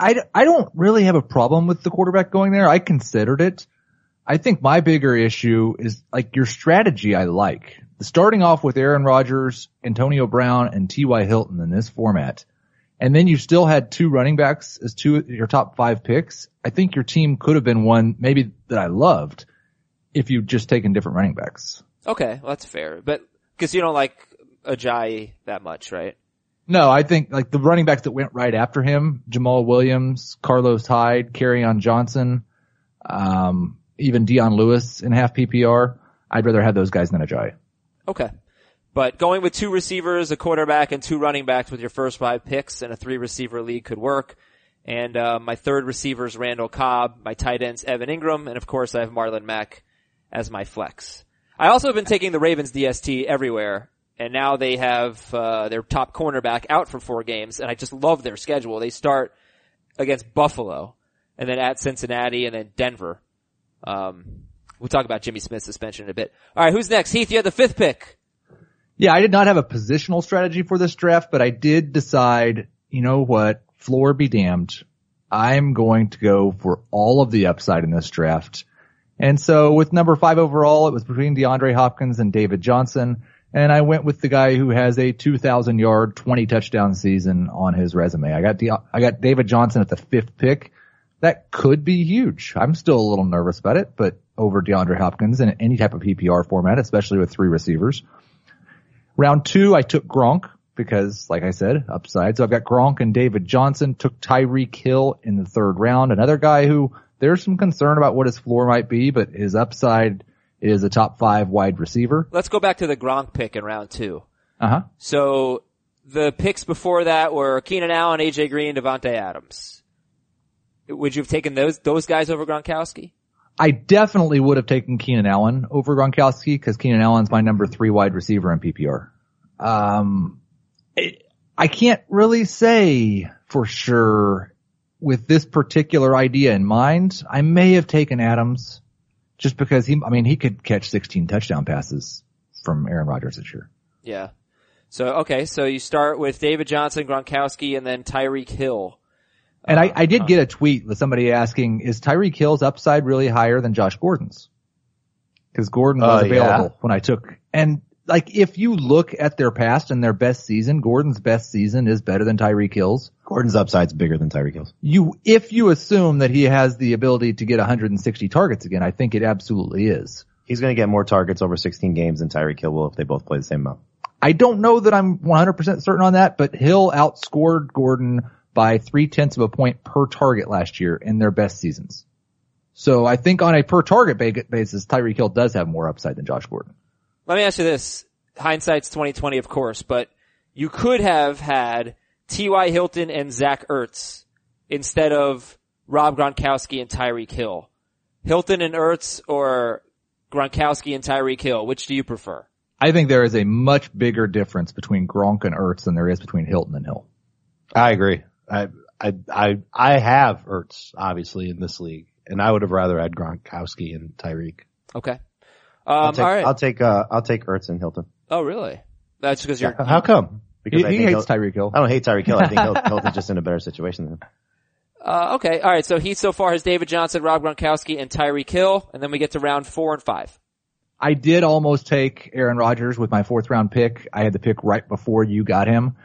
I don't really have a problem with the quarterback going there. I considered it. I think my bigger issue is, like, your strategy I like. Starting off with Aaron Rodgers, Antonio Brown, and T.Y. Hilton in this format, and then you still had 2 running backs as 2 of your top 5 picks. I think your team could have been one maybe that I loved if you'd just taken different running backs. Okay, well, that's fair. But because you don't like Ajayi that much, right? No, I think, like, the running backs that went right after him, Jamal Williams, Carlos Hyde, Kerryon Johnson, even Dion Lewis in half PPR, I'd rather have those guys than Ajayi. Okay. But going with 2 receivers, a quarterback, and 2 running backs with your first 5 picks in a 3-receiver league could work. And my third receiver is Randall Cobb, my tight end's Evan Ingram, and of course I have Marlon Mack as my flex. I also have been taking the Ravens DST everywhere, and now they have their top cornerback out for 4 games, and I just love their schedule. They start against Buffalo, and then at Cincinnati, and then Denver. We'll talk about Jimmy Smith's suspension in a bit. All right, who's next? Heath, you had the 5th pick. Yeah, I did not have a positional strategy for this draft, but I did decide, you know what, floor be damned. I'm going to go for all of the upside in this draft. And so with number 5 overall, it was between DeAndre Hopkins and David Johnson, and I went with the guy who has a 2,000-yard, 20-touchdown season on his resume. I got David Johnson at the 5th pick. That could be huge. I'm still a little nervous about it, but over DeAndre Hopkins in any type of PPR format, especially with 3 receivers. Round 2, I took Gronk because, like I said, upside. So I've got Gronk and David Johnson, took Tyreek Hill in the 3rd round. Another guy who there's some concern about what his floor might be, but his upside is a top 5 wide receiver. Let's go back to the Gronk pick in round 2. Uh-huh. So the picks before that were Keenan Allen, AJ Green, Devontae Adams. Would you have taken those guys over Gronkowski? I definitely would have taken Keenan Allen over Gronkowski because Keenan Allen's my number 3 wide receiver in PPR. I can't really say for sure with this particular idea in mind. I may have taken Adams just because he could catch 16 touchdown passes from Aaron Rodgers this year. Yeah. So you start with David Johnson, Gronkowski, and then Tyreek Hill. And I did get a tweet with somebody asking, is Tyreek Hill's upside really higher than Josh Gordon's? Because Gordon was available when I took. And, like, if you look at their past and their best season, Gordon's best season is better than Tyreek Hill's. Gordon's upside's bigger than Tyreek Hill's. If you assume that he has the ability to get 160 targets again, I think it absolutely is. He's going to get more targets over 16 games than Tyreek Hill will if they both play the same amount. I don't know that I'm 100% certain on that, but Hill outscored Gordon by 0.3 of a point per target last year in their best seasons. So I think on a per target basis, Tyreek Hill does have more upside than Josh Gordon. Let me ask you this. Hindsight's 20/20, of course, but you could have had T.Y. Hilton and Zach Ertz instead of Rob Gronkowski and Tyreek Hill. Hilton and Ertz or Gronkowski and Tyreek Hill, which do you prefer? I think there is a much bigger difference between Gronk and Ertz than there is between Hilton and Hill. I agree. I have Ertz, obviously, in this league, and I would have rather had Gronkowski and Tyreek. Okay. I'll take Ertz and Hilton. Oh, really? That's because you're. How come? Because he hates Tyreek Hill. I don't hate Tyreek Hill. I think Hilton's just in a better situation than him. Okay. All right. So Heath so far has David Johnson, Rob Gronkowski, and Tyreek Hill. And then we get to round 4 and 5. I did almost take Aaron Rodgers with my 4th round pick. I had the pick right before you got him.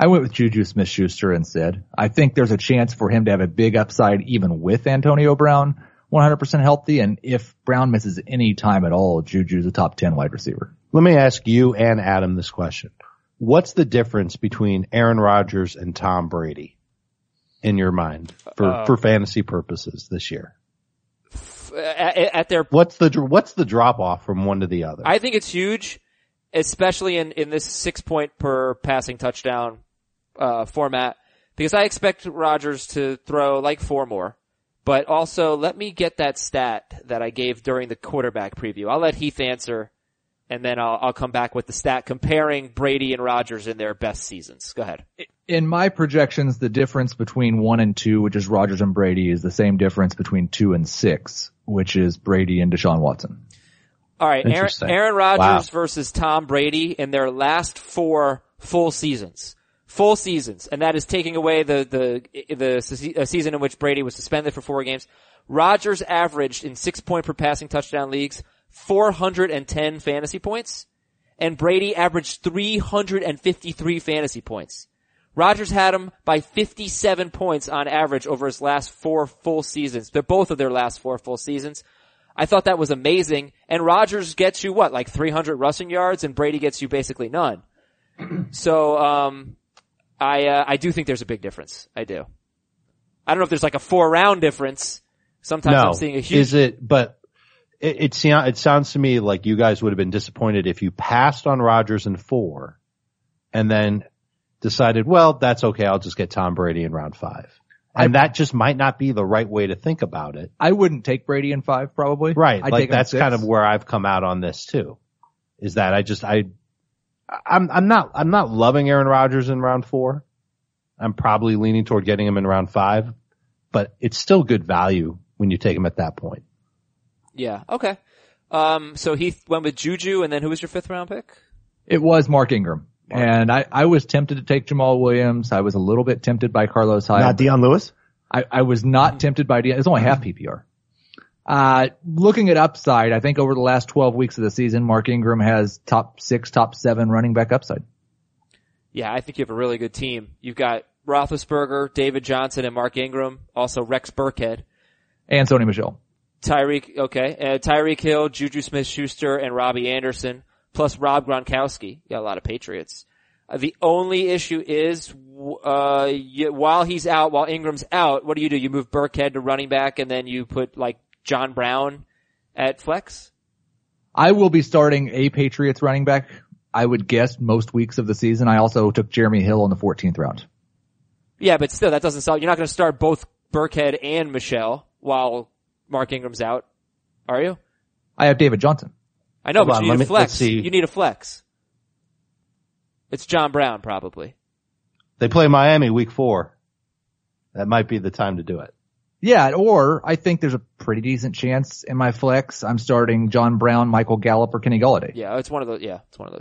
I went with Juju Smith-Schuster instead. I think there's a chance for him to have a big upside even with Antonio Brown 100% healthy. And if Brown misses any time at all, Juju's a top 10 wide receiver. Let me ask you and Adam this question. What's the difference between Aaron Rodgers and Tom Brady in your mind for fantasy purposes this year? At their what's the drop off from one to the other? I think it's huge, especially in this 6 point per passing touchdown format, because I expect Rodgers to throw like 4 more. But also, let me get that stat that I gave during the quarterback preview. I'll let Heath answer, and then I'll come back with the stat comparing Brady and Rodgers in their best seasons. Go ahead. In my projections, the difference between 1 and 2, which is Rodgers and Brady, is the same difference between 2 and 6, which is Brady and Deshaun Watson. All right, Aaron Rodgers versus Tom Brady in their last 4 full seasons. Full seasons, and that is taking away the season in which Brady was suspended for 4 games. Rodgers averaged in 6 point per passing touchdown leagues 410 fantasy points, and Brady averaged 353 fantasy points. Rodgers had him by 57 points on average over his last 4 full seasons. They're both of their last 4 full seasons. I thought that was amazing. And Rodgers gets you what, like 300 rushing yards, and Brady gets you basically none. So, I do think there's a big difference. I do. I don't know if there's like a 4 round difference. Sometimes I'm seeing a huge. Is it, but it sounds to me like you guys would have been disappointed if you passed on Rodgers in 4 and then decided, well, that's okay. I'll just get Tom Brady in round 5. And that just might not be the right way to think about it. I wouldn't take Brady in 5 probably. Right. I'd like that's kind of where I've come out on this too. Is that I'm not loving Aaron Rodgers in round 4. I'm probably leaning toward getting him in round 5, but it's still good value when you take him at that point. Yeah. Okay. So Heath went with Juju, and then who was your 5th round pick? It was Mark Ingram. And I was tempted to take Jamal Williams. I was a little bit tempted by Carlos Hyde. Not Deion Lewis? I was not tempted by Deion. It's only half PPR. Looking at upside, I think over the last 12 weeks of the season, Mark Ingram has top 6, top 7 running back upside. Yeah, I think you have a really good team. You've got Roethlisberger, David Johnson, and Mark Ingram. Also Rex Burkhead. And Sony Michel. Tyreek Hill, Juju Smith-Schuster, and Robbie Anderson. Plus Rob Gronkowski. You got a lot of Patriots. The only issue is, while Ingram's out, what do? You move Burkhead to running back and then you put like John Brown at flex? I will be starting a Patriots running back, I would guess, most weeks of the season. I also took Jeremy Hill in the 14th round. Yeah, but still, that doesn't solve. You're not going to start both Burkhead and Michelle while Mark Ingram's out, are you? I have David Johnson. I know, but you need a flex. You need a flex. It's John Brown, probably. They play Miami week 4. That might be the time to do it. Yeah, or I think there's a pretty decent chance in my flex I'm starting John Brown, Michael Gallup, or Kenny Golladay. Yeah, it's one of those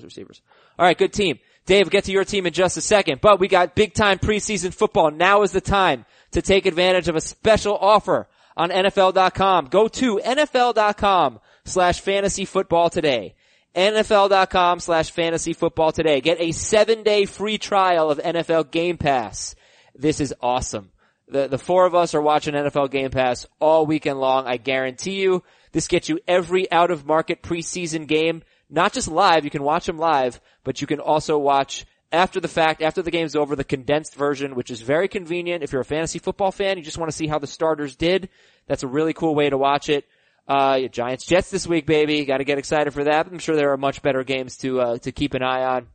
receivers. All right, good team. Dave, we'll get to your team in just a second, but we got big-time preseason football. Now is the time to take advantage of a special offer on NFL.com. Go to NFL.com/fantasy football today. NFL.com/fantasy football today. Get a 7-day free trial of NFL Game Pass. This is awesome. The 4 of us are watching NFL Game Pass all weekend long. I guarantee you this gets you every out of market preseason game, not just live. You can watch them live, but you can also watch after the fact, after the game's over, the condensed version, which is very convenient. If you're a fantasy football fan, you just want to see how the starters did. That's a really cool way to watch it. Giants Jets this week, baby. Got to get excited for that. I'm sure there are much better games to keep an eye on.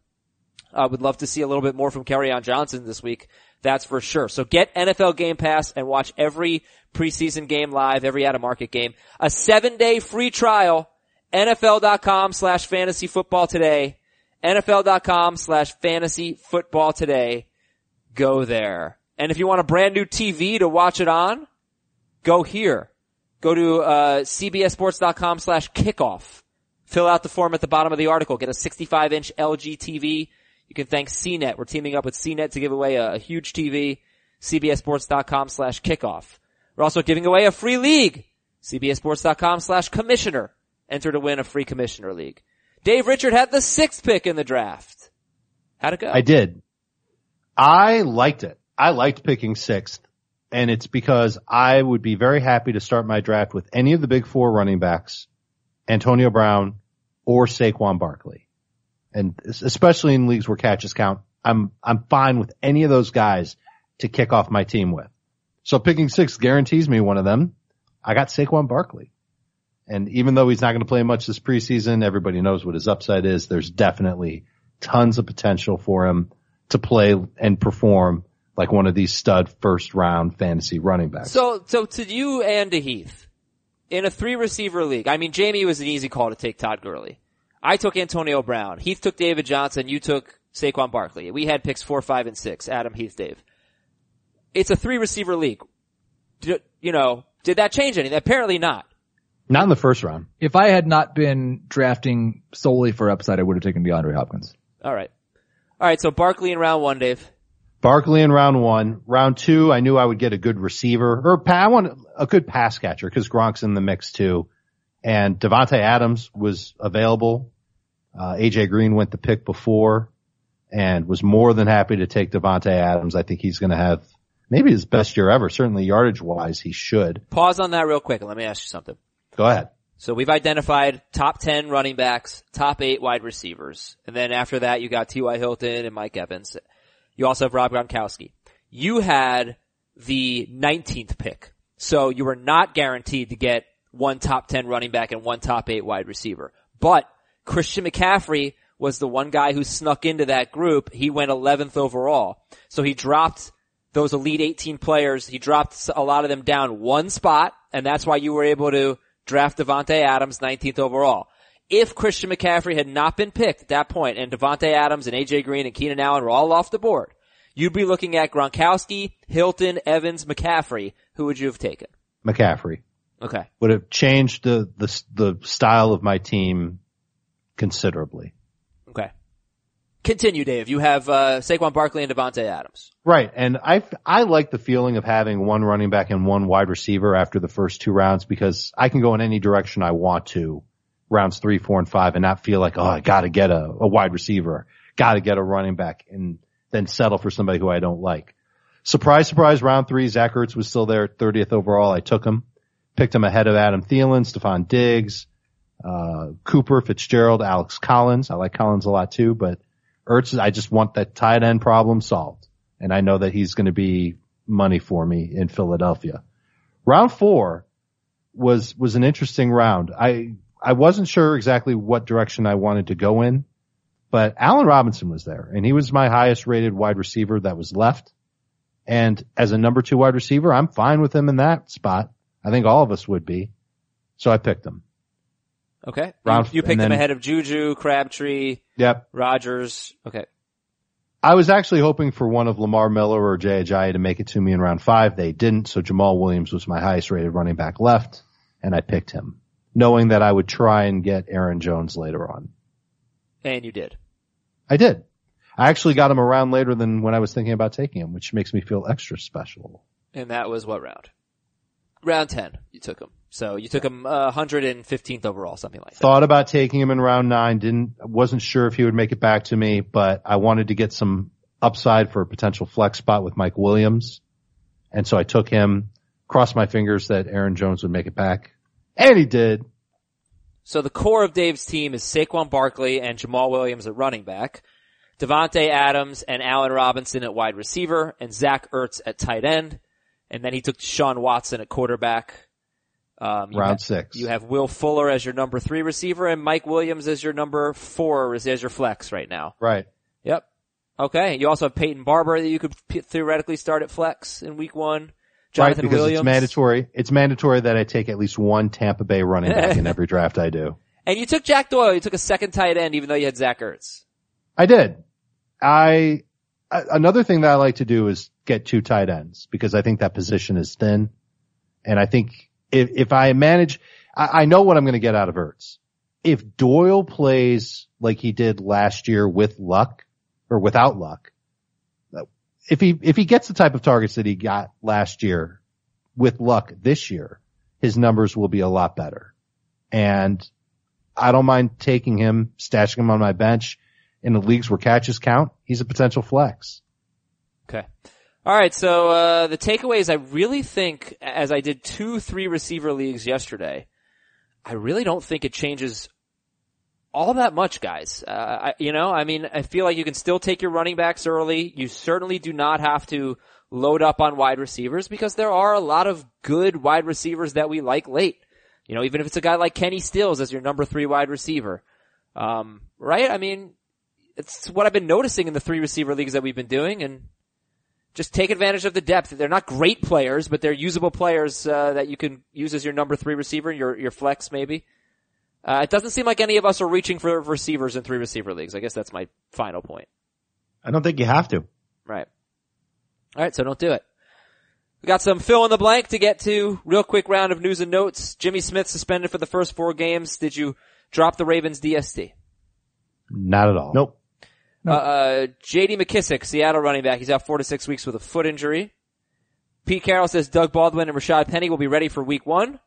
I would love to see a little bit more from Kerryon Johnson this week. That's for sure. So get NFL Game Pass and watch every preseason game live, every out-of-market game. A 7-day free trial, NFL.com/fantasy football today. NFL.com/fantasy football today. Go there. And if you want a brand new TV to watch it on, go here. Go to CBSSports.com/kickoff Fill out the form at the bottom of the article. Get a 65-inch LG TV. You can thank CNET. We're teaming up with CNET to give away a huge TV. CBSSports.com/kickoff. We're also giving away a free league. CBSSports.com/commissioner. Enter to win a free commissioner league. Dave Richard had the 6th pick in the draft. How'd it go? I did. I liked it. I liked picking 6th. And it's because I would be very happy to start my draft with any of the big four running backs, Antonio Brown or Saquon Barkley. And especially in leagues where catches count, I'm fine with any of those guys to kick off my team with. So picking 6th guarantees me one of them. I got Saquon Barkley. And even though he's not going to play much this preseason, everybody knows what his upside is. There's definitely tons of potential for him to play and perform like one of these stud first round fantasy running backs. So to you and to Heath, in a 3-receiver league, I mean, Jamey was an easy call to take Todd Gurley. I took Antonio Brown. Heath took David Johnson. You took Saquon Barkley. We had picks 4, 5, and 6, Adam, Heath, Dave. It's a 3-receiver league. You know, did that change anything? Apparently not. Not in the first round. If I had not been drafting solely for upside, I would have taken DeAndre Hopkins. All right, so Barkley in round 1, Dave. Barkley in round 1. Round 2, I knew I would get a good receiver. I want a good pass catcher because Gronk's in the mix too. And Devontae Adams was available. AJ Green went the pick before and was more than happy to take Devontae Adams. I think he's going to have maybe his best year ever. Certainly yardage-wise, he should. Pause on that real quick and let me ask you something. Go ahead. So we've identified top 10 running backs, top 8 wide receivers. And then after that, you got T.Y. Hilton and Mike Evans. You also have Rob Gronkowski. You had the 19th pick. So you were not guaranteed to get one top 10 running back and one top 8 wide receiver. But Christian McCaffrey was the one guy who snuck into that group. He went 11th overall. So he dropped those elite 18 players. He dropped a lot of them down one spot, and that's why you were able to draft Devontae Adams 19th overall. If Christian McCaffrey had not been picked at that point, and Devontae Adams and AJ Green and Keenan Allen were all off the board, you'd be looking at Gronkowski, Hilton, Evans, McCaffrey. Who would you have taken? McCaffrey. Okay. Would have changed the style of my team considerably. Okay. Continue, Dave. You have Saquon Barkley and Devontae Adams. Right. And I like the feeling of having one running back and one wide receiver after the first two rounds because I can go in any direction I want to. Rounds 3, 4, and 5 and not feel like, oh, I gotta get a wide receiver, gotta get a running back, and then settle for somebody who I don't like. Surprise, surprise, round 3, Zach Ertz was still there at 30th overall. I took him, picked him ahead of Adam Thielen, Stephon Diggs, Cooper, Fitzgerald, Alex Collins. I like Collins a lot too, but Ertz, I just want that tight end problem solved. And I know that he's gonna be money for me in Philadelphia. Round 4 was an interesting round. I wasn't sure exactly what direction I wanted to go in, but Allen Robinson was there, and he was my highest rated wide receiver that was left. And as a number 2 wide receiver, I'm fine with him in that spot. I think all of us would be. So I picked him. Okay. You picked him ahead of Juju, Crabtree, yep, Rodgers. Okay. I was actually hoping for one of Lamar Miller or Jay Ajayi to make it to me in round 5. They didn't, so Jamal Williams was my highest rated running back left, and I picked him, knowing that I would try and get Aaron Jones later on. And you did. I did. I actually got him around later than when I was thinking about taking him, which makes me feel extra special. And that was what round? Round 10, you took him. So you took him 115th overall, something like that. Thought about taking him in round 9. Wasn't sure if he would make it back to me, but I wanted to get some upside for a potential flex spot with Mike Williams. And so I took him, crossed my fingers that Aaron Jones would make it back. And he did. So the core of Dave's team is Saquon Barkley and Jamal Williams at running back, Devontae Adams and Allen Robinson at wide receiver, and Zach Ertz at tight end. And then he took Deshaun Watson at quarterback. Round 6. You have Will Fuller as your number 3 receiver and Mike Williams as your number 4 as your flex right now. Right. Yep. Okay. You also have Peyton Barber that you could theoretically start at flex in week 1. Jonathan Williams. Right, because it's mandatory. It's mandatory that I take at least one Tampa Bay running back in every draft I do. And you took Jack Doyle. You took a second tight end even though you had Zach Ertz. I did. Another thing that I like to do is get 2 tight ends because I think that position is thin. And I think if I manage, I know what I'm going to get out of Ertz. if Doyle plays like he did last year with Luck or without Luck, if he gets the type of targets that he got last year with Luck this year, his numbers will be a lot better. And I don't mind taking him, stashing him on my bench in the leagues where catches count. He's a potential flex. Okay. All right. So, the takeaways, I really think, as I did 2 3 receiver leagues yesterday, I really don't think it changes all that much, guys. I feel like you can still take your running backs early. You certainly do not have to load up on wide receivers because there are a lot of good wide receivers that we like late. You know, even if it's a guy like Kenny Stills as your number 3 wide receiver. Right? I mean, it's what I've been noticing in the 3 receiver leagues that we've been doing, and just take advantage of the depth. They're not great players, but they're usable players, that you can use as your number 3 receiver, your flex maybe. It doesn't seem like any of us are reaching for receivers in 3 receiver leagues. I guess that's my final point. I don't think you have to. Right. Alright, so don't do it. We got some fill in the blank to get to. Real quick round of news and notes. Jimmy Smith suspended for the first 4 games. Did you drop the Ravens DST? Not at all. Nope. J.D. McKissic, Seattle running back. He's out 4 to 6 weeks with a foot injury. Pete Carroll says Doug Baldwin and Rashad Penny will be ready for week 1.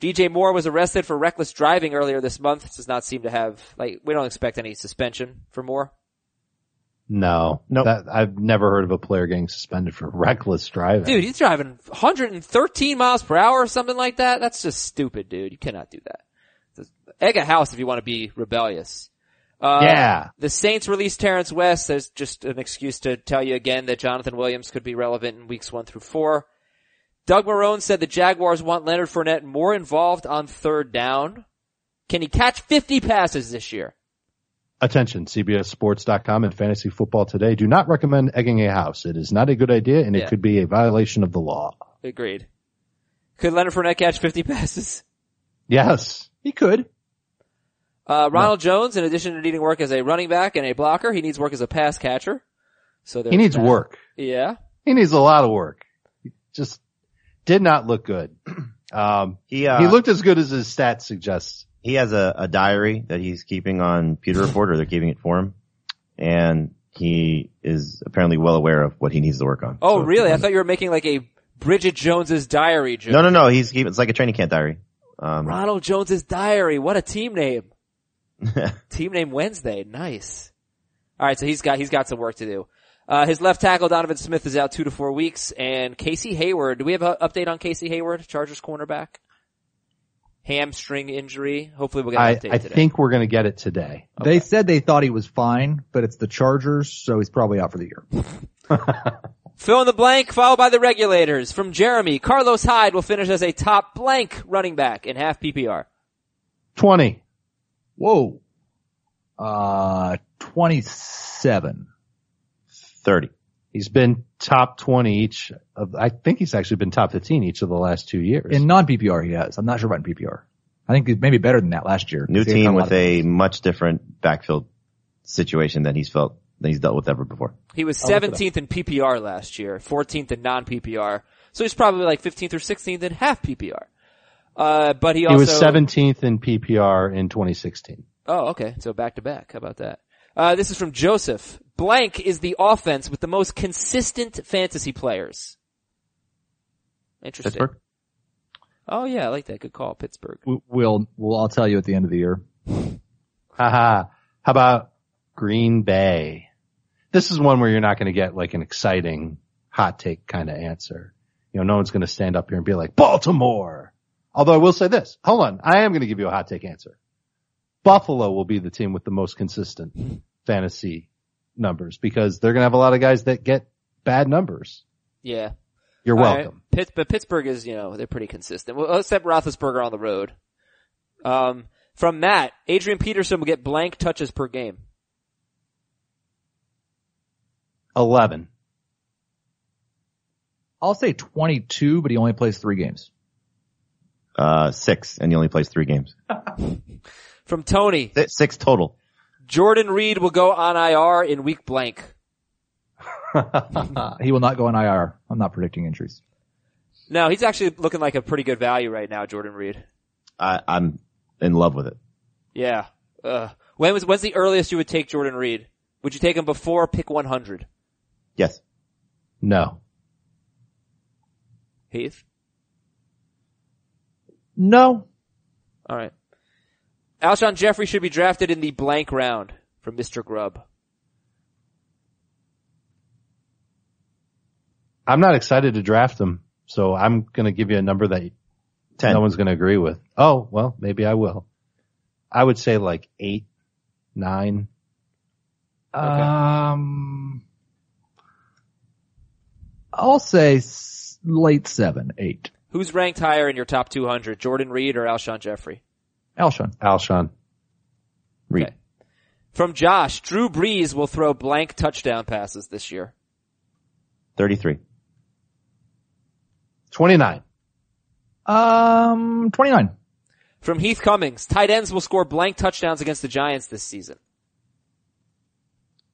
DJ Moore was arrested for reckless driving earlier this month. This does not seem to have, we don't expect any suspension for Moore. No, nope. I've never heard of a player getting suspended for reckless driving. Dude, he's driving 113 miles per hour or something like that. That's just stupid, dude. You cannot do that. Just egg a house if you want to be rebellious. Yeah. The Saints released Terrence West. There's just an excuse to tell you again that Jonathan Williams could be relevant in weeks 1 through 4. Doug Marrone said the Jaguars want Leonard Fournette more involved on 3rd down. Can he catch 50 passes this year? Attention, CBSSports.com and Fantasy Football Today do not recommend egging a house. It is not a good idea, and it could be a violation of the law. Agreed. Could Leonard Fournette catch 50 passes? Yes, he could. Ronald Jones, in addition to needing work as a running back and a blocker, he needs work as a pass catcher. So he needs work. Yeah. He needs a lot of work. He just did not look good. He looked as good as his stats suggest. He has a diary that he's keeping on Pewter Report, or they're keeping it for him, and he is apparently well aware of what he needs to work on. Oh, so really? I thought you were making like a Bridget Jones's diary joke. No. It's like a training camp diary. Ronald Jones's diary. What a team name. Team name Wednesday. Nice. All right, so he's got some work to do. His left tackle Donovan Smith is out 2 to 4 weeks, and Casey Hayward. Do we have an update on Casey Hayward, Chargers cornerback? Hamstring injury. Hopefully we'll get an update today. I think we're going to get it today. Okay. They said they thought he was fine, but it's the Chargers, so he's probably out for the year. Fill in the blank, followed by the regulators. From Jeremy, Carlos Hyde will finish as a top blank running back in half PPR. 20. Whoa. 27. 30. He's been top 20 each of, I think he's actually been top 15 each of the last 2 years. In non-PPR he has. I'm not sure about in PPR. I think he's maybe better than that last year. New team with a much different backfield situation than he's dealt with ever before. He was 17th in PPR last year, 14th in non-PPR. So he's probably like 15th or 16th in half PPR. But he also. He was 17th in PPR in 2016. Oh, okay. So back to back. How about that? This is from Joseph. Blank is the offense with the most consistent fantasy players. Interesting. Pittsburgh? Oh yeah, I like that. Good call, Pittsburgh. I'll tell you at the end of the year. Haha. How about Green Bay? This is one where you're not going to get like an exciting hot take kind of answer. You know, no one's going to stand up here and be like, Baltimore. Although I will say this. Hold on. I am going to give you a hot take answer. Buffalo will be the team with the most consistent fantasy numbers because they're going to have a lot of guys that get bad numbers. Yeah. You're all welcome. Right. But Pittsburgh is, they're pretty consistent. Well, except Roethlisberger on the road. From Matt, Adrian Peterson will get blank touches per game. 11. I'll say 22, but he only plays 3 games. 6, and he only plays 3 games. From Tony. 6 total. Jordan Reed will go on IR in week blank. He will not go on IR. I'm not predicting injuries. No, he's actually looking like a pretty good value right now, Jordan Reed. I'm in love with it. Yeah. When's the earliest you would take Jordan Reed? Would you take him before pick 100? Yes. No. Heath? No. All right. Alshon Jeffery should be drafted in the blank round from Mr. Grubb. I'm not excited to draft him, so I'm going to give you a number that 10. No one's going to agree with. Oh, well, maybe I will. I would say like 8, 9. Okay. I'll say late 7, 8. Who's ranked higher in your top 200, Jordan Reed or Alshon Jeffery? Alshon. Reed. Okay. From Josh, Drew Brees will throw blank touchdown passes this year. 33. 29. 29. From Heath Cummings, tight ends will score blank touchdowns against the Giants this season.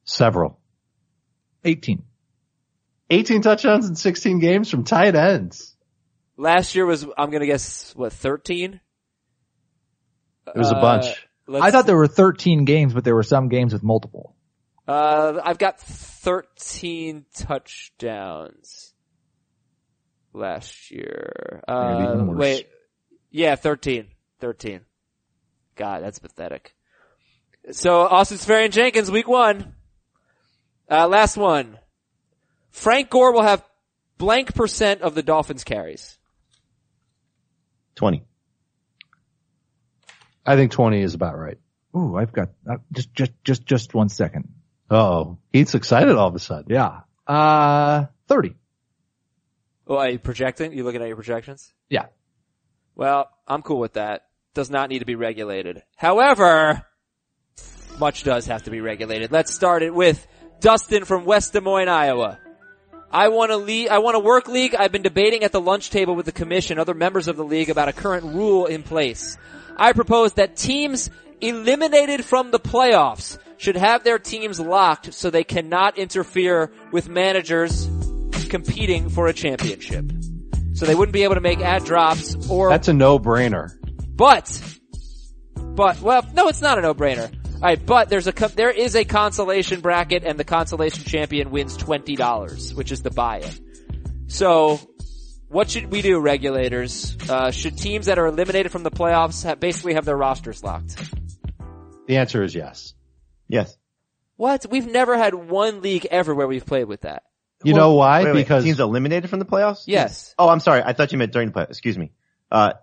Several. 18. 18 touchdowns in 16 games from tight ends. Last year was, I'm gonna guess, what, 13? It was a bunch. I thought there were 13 games, but there were some games with multiple. I've got 13 touchdowns last year. Wait. Yeah, 13. God, that's pathetic. So, Austin Seferian-Jenkins, week one. Last one. Frank Gore will have blank percent of the Dolphins' carries. 20. I think 20 is about right. Ooh, I've got just 1 second. Uh-oh. He's excited all of a sudden. Yeah. 30. Oh, are you projecting? You looking at your projections? Yeah. Well, I'm cool with that. Does not need to be regulated. However, much does have to be regulated. Let's start it with Dustin from West Des Moines, Iowa. I want to work league. I've been debating at the lunch table with the commission, other members of the league, about a current rule in place. I propose that teams eliminated from the playoffs should have their teams locked so they cannot interfere with managers competing for a championship. So they wouldn't be able to make ad drops or... That's a no-brainer. But, well, no, it's not a no-brainer. Alright, but there is a consolation bracket and the consolation champion wins $20, which is the buy-in. So, what should we do, regulators? Should teams that are eliminated from the playoffs basically have their rosters locked? The answer is yes. Yes. What? We've never had one league ever where we've played with that. You know why? Because teams eliminated from the playoffs? Yes. Oh, I'm sorry. I thought you meant during the playoffs. Excuse me.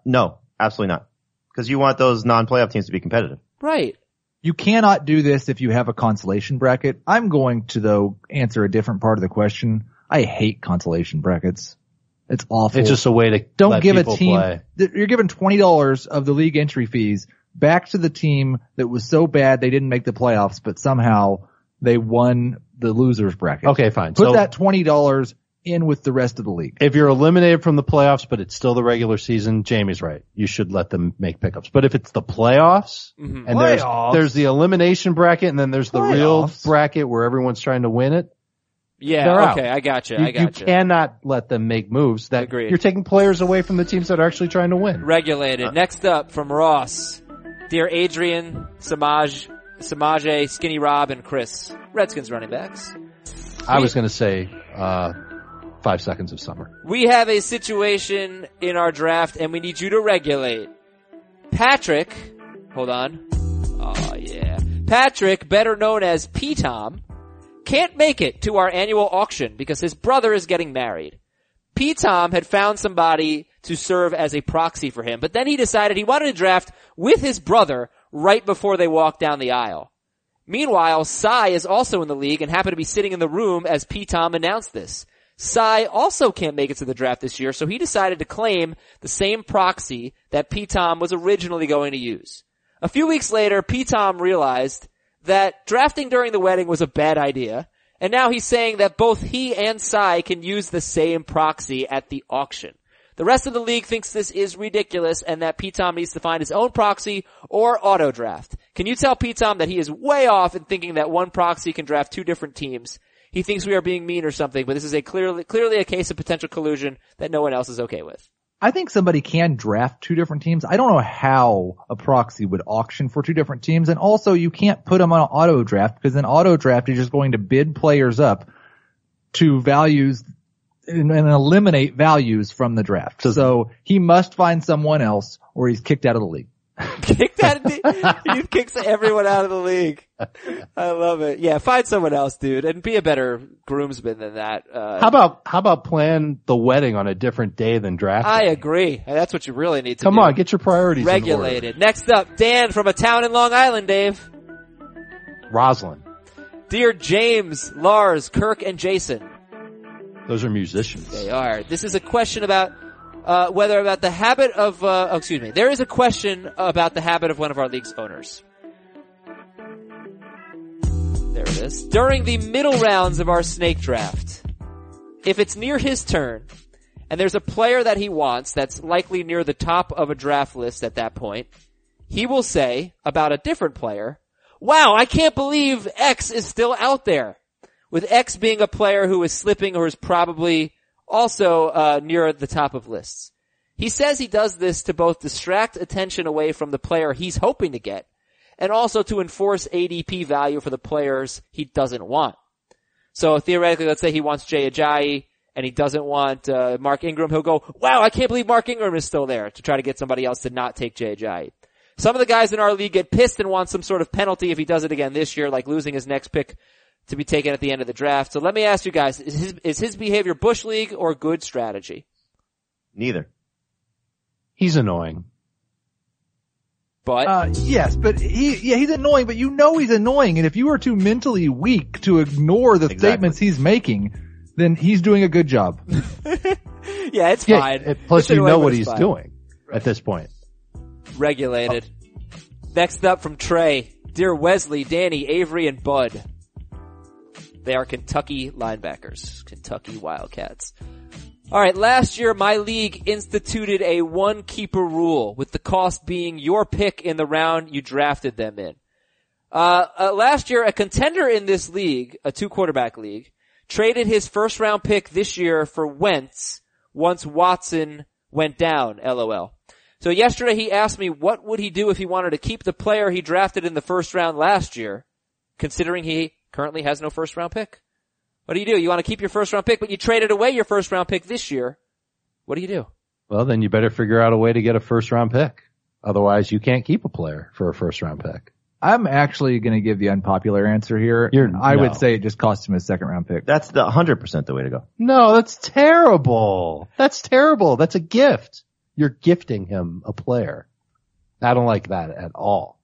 No, absolutely not. Because you want those non-playoff teams to be competitive. Right. You cannot do this if you have a consolation bracket. I'm going to, though, answer a different part of the question. I hate consolation brackets. It's awful. It's just a way to don't give a team play. You're giving $20 of the league entry fees back to the team that was so bad they didn't make the playoffs, but somehow they won the loser's bracket. Okay, fine. Put that $20 in with the rest of the league. If you're eliminated from the playoffs, but it's still the regular season, Jamie's right. You should let them make pickups. But if it's the playoffs, and there's the elimination bracket, and then there's the real bracket where everyone's trying to win it. Yeah, okay, I gotcha. You cannot let them make moves. Agreed. You're taking players away from the teams that are actually trying to win. Regulated. Next up from Ross. Dear Adrian, Samaje, Skinny Rob, and Chris. Redskins running backs. I was going to say 5 seconds of summer. We have a situation in our draft, and we need you to regulate. Patrick, hold on. Oh, yeah. Patrick, better known as P-Tom, can't make it to our annual auction because his brother is getting married. P-Tom had found somebody to serve as a proxy for him, but then he decided he wanted to draft with his brother right before they walked down the aisle. Meanwhile, Cy is also in the league and happened to be sitting in the room as P-Tom announced this. Cy also can't make it to the draft this year, so he decided to claim the same proxy that P-Tom was originally going to use. A few weeks later, P-Tom realized that drafting during the wedding was a bad idea, and now he's saying that both he and Cy can use the same proxy at the auction. The rest of the league thinks this is ridiculous and that P-Tom needs to find his own proxy or auto-draft. Can you tell P-Tom that he is way off in thinking that one proxy can draft two different teams? He thinks we are being mean or something, but this is a clearly a case of potential collusion that no one else is okay with. I think somebody can draft two different teams. I don't know how a proxy would auction for two different teams. And also, you can't put them on an auto draft, because in auto draft, you're just going to bid players up to values and eliminate values from the draft. So he must find someone else, or he's kicked out of the league. Kicked out of the, he kicks everyone out of the league. I love it. Yeah, find someone else, dude, and be a better groomsman than that. How about plan the wedding on a different day than draft? I agree. That's what you really need to do. Come on, get your priorities regulated. In order. Next up, Dan from a town in Long Island. Dave, Roslyn. Dear James, Lars, Kirk, and Jason. Those are musicians. They are. This is a question about there is a question about the habit of one of our league's owners. There it is. During the middle rounds of our snake draft, if it's near his turn and there's a player that he wants that's likely near the top of a draft list at that point, he will say about a different player, wow, I can't believe X is still out there, with X being a player who is slipping or is probably also near the top of lists. He says he does this to both distract attention away from the player he's hoping to get and also to enforce ADP value for the players he doesn't want. So theoretically, let's say he wants Jay Ajayi and he doesn't want Mark Ingram. He'll go, wow, I can't believe Mark Ingram is still there, to try to get somebody else to not take Jay Ajayi. Some of the guys in our league get pissed and want some sort of penalty if he does it again this year, like losing his next pick to be taken at the end of the draft. So let me ask you guys, is his behavior bush league or good strategy? Neither. He's annoying. But? He's annoying, but you know he's annoying. And if you are too mentally weak to ignore the statements he's making, then he's doing a good job. It's fine. Plus you know what he's doing at this point. Regulated. Oh. Next up from Trey. Dear Wesley, Danny, Avery, and Bud. They are Kentucky linebackers, Kentucky Wildcats. All right, last year my league instituted a one-keeper rule, with the cost being your pick in the round you drafted them in. Last year, a contender in this league, a two-quarterback league, traded his first-round pick this year for Wentz once Watson went down, LOL. So yesterday he asked me what would he do if he wanted to keep the player he drafted in the first round last year, considering he currently has no first round pick. What do? You want to keep your first round pick, but you traded away your first round pick this year. What do you do? Well, then you better figure out a way to get a first round pick. Otherwise, you can't keep a player for a first round pick. I'm actually going to give the unpopular answer here. I would say it just cost him his second round pick. That's 100% the way to go. No, that's terrible. That's terrible. That's a gift. You're gifting him a player. I don't like that at all.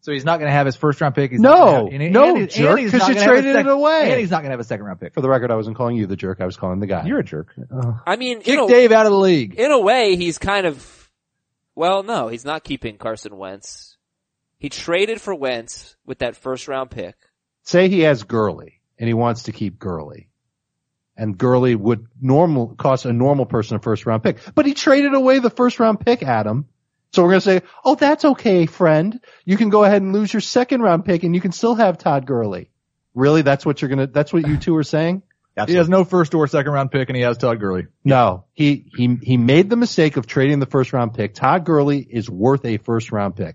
So he's not going to have his first round pick. He's not, jerk, because you traded it away. And he's not going to have a second round pick. For the record, I wasn't calling you the jerk. I was calling the guy. You're a jerk. Kick Dave out of the league. In a way, he's kind of, he's not keeping Carson Wentz. He traded for Wentz with that first round pick. Say he has Gurley and he wants to keep Gurley, and Gurley would cost a normal person a first round pick, but he traded away the first round pick, Adam. So we're going to say, oh, that's okay, friend. You can go ahead and lose your second round pick and you can still have Todd Gurley. Really? That's what you two are saying? Absolutely. He has no first or second round pick and he has Todd Gurley. No, he made the mistake of trading the first round pick. Todd Gurley is worth a first round pick.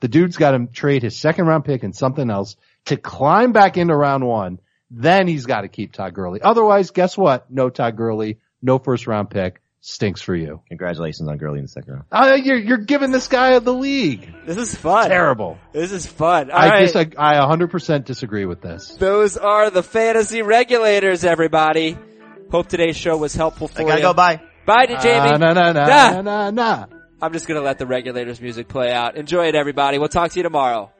The dude's got to trade his second round pick and something else to climb back into round one. Then he's got to keep Todd Gurley. Otherwise, guess what? No Todd Gurley, no first round pick. Stinks for you. Congratulations on Gurley in the second round. You're giving this guy the league. This is fun. Terrible. This is fun. I 100% disagree with this. Those are the fantasy regulators, everybody. Hope today's show was helpful for you. I gotta go. Bye. Bye to Jamey. I'm just gonna let the regulators music play out. Enjoy it, everybody. We'll talk to you tomorrow.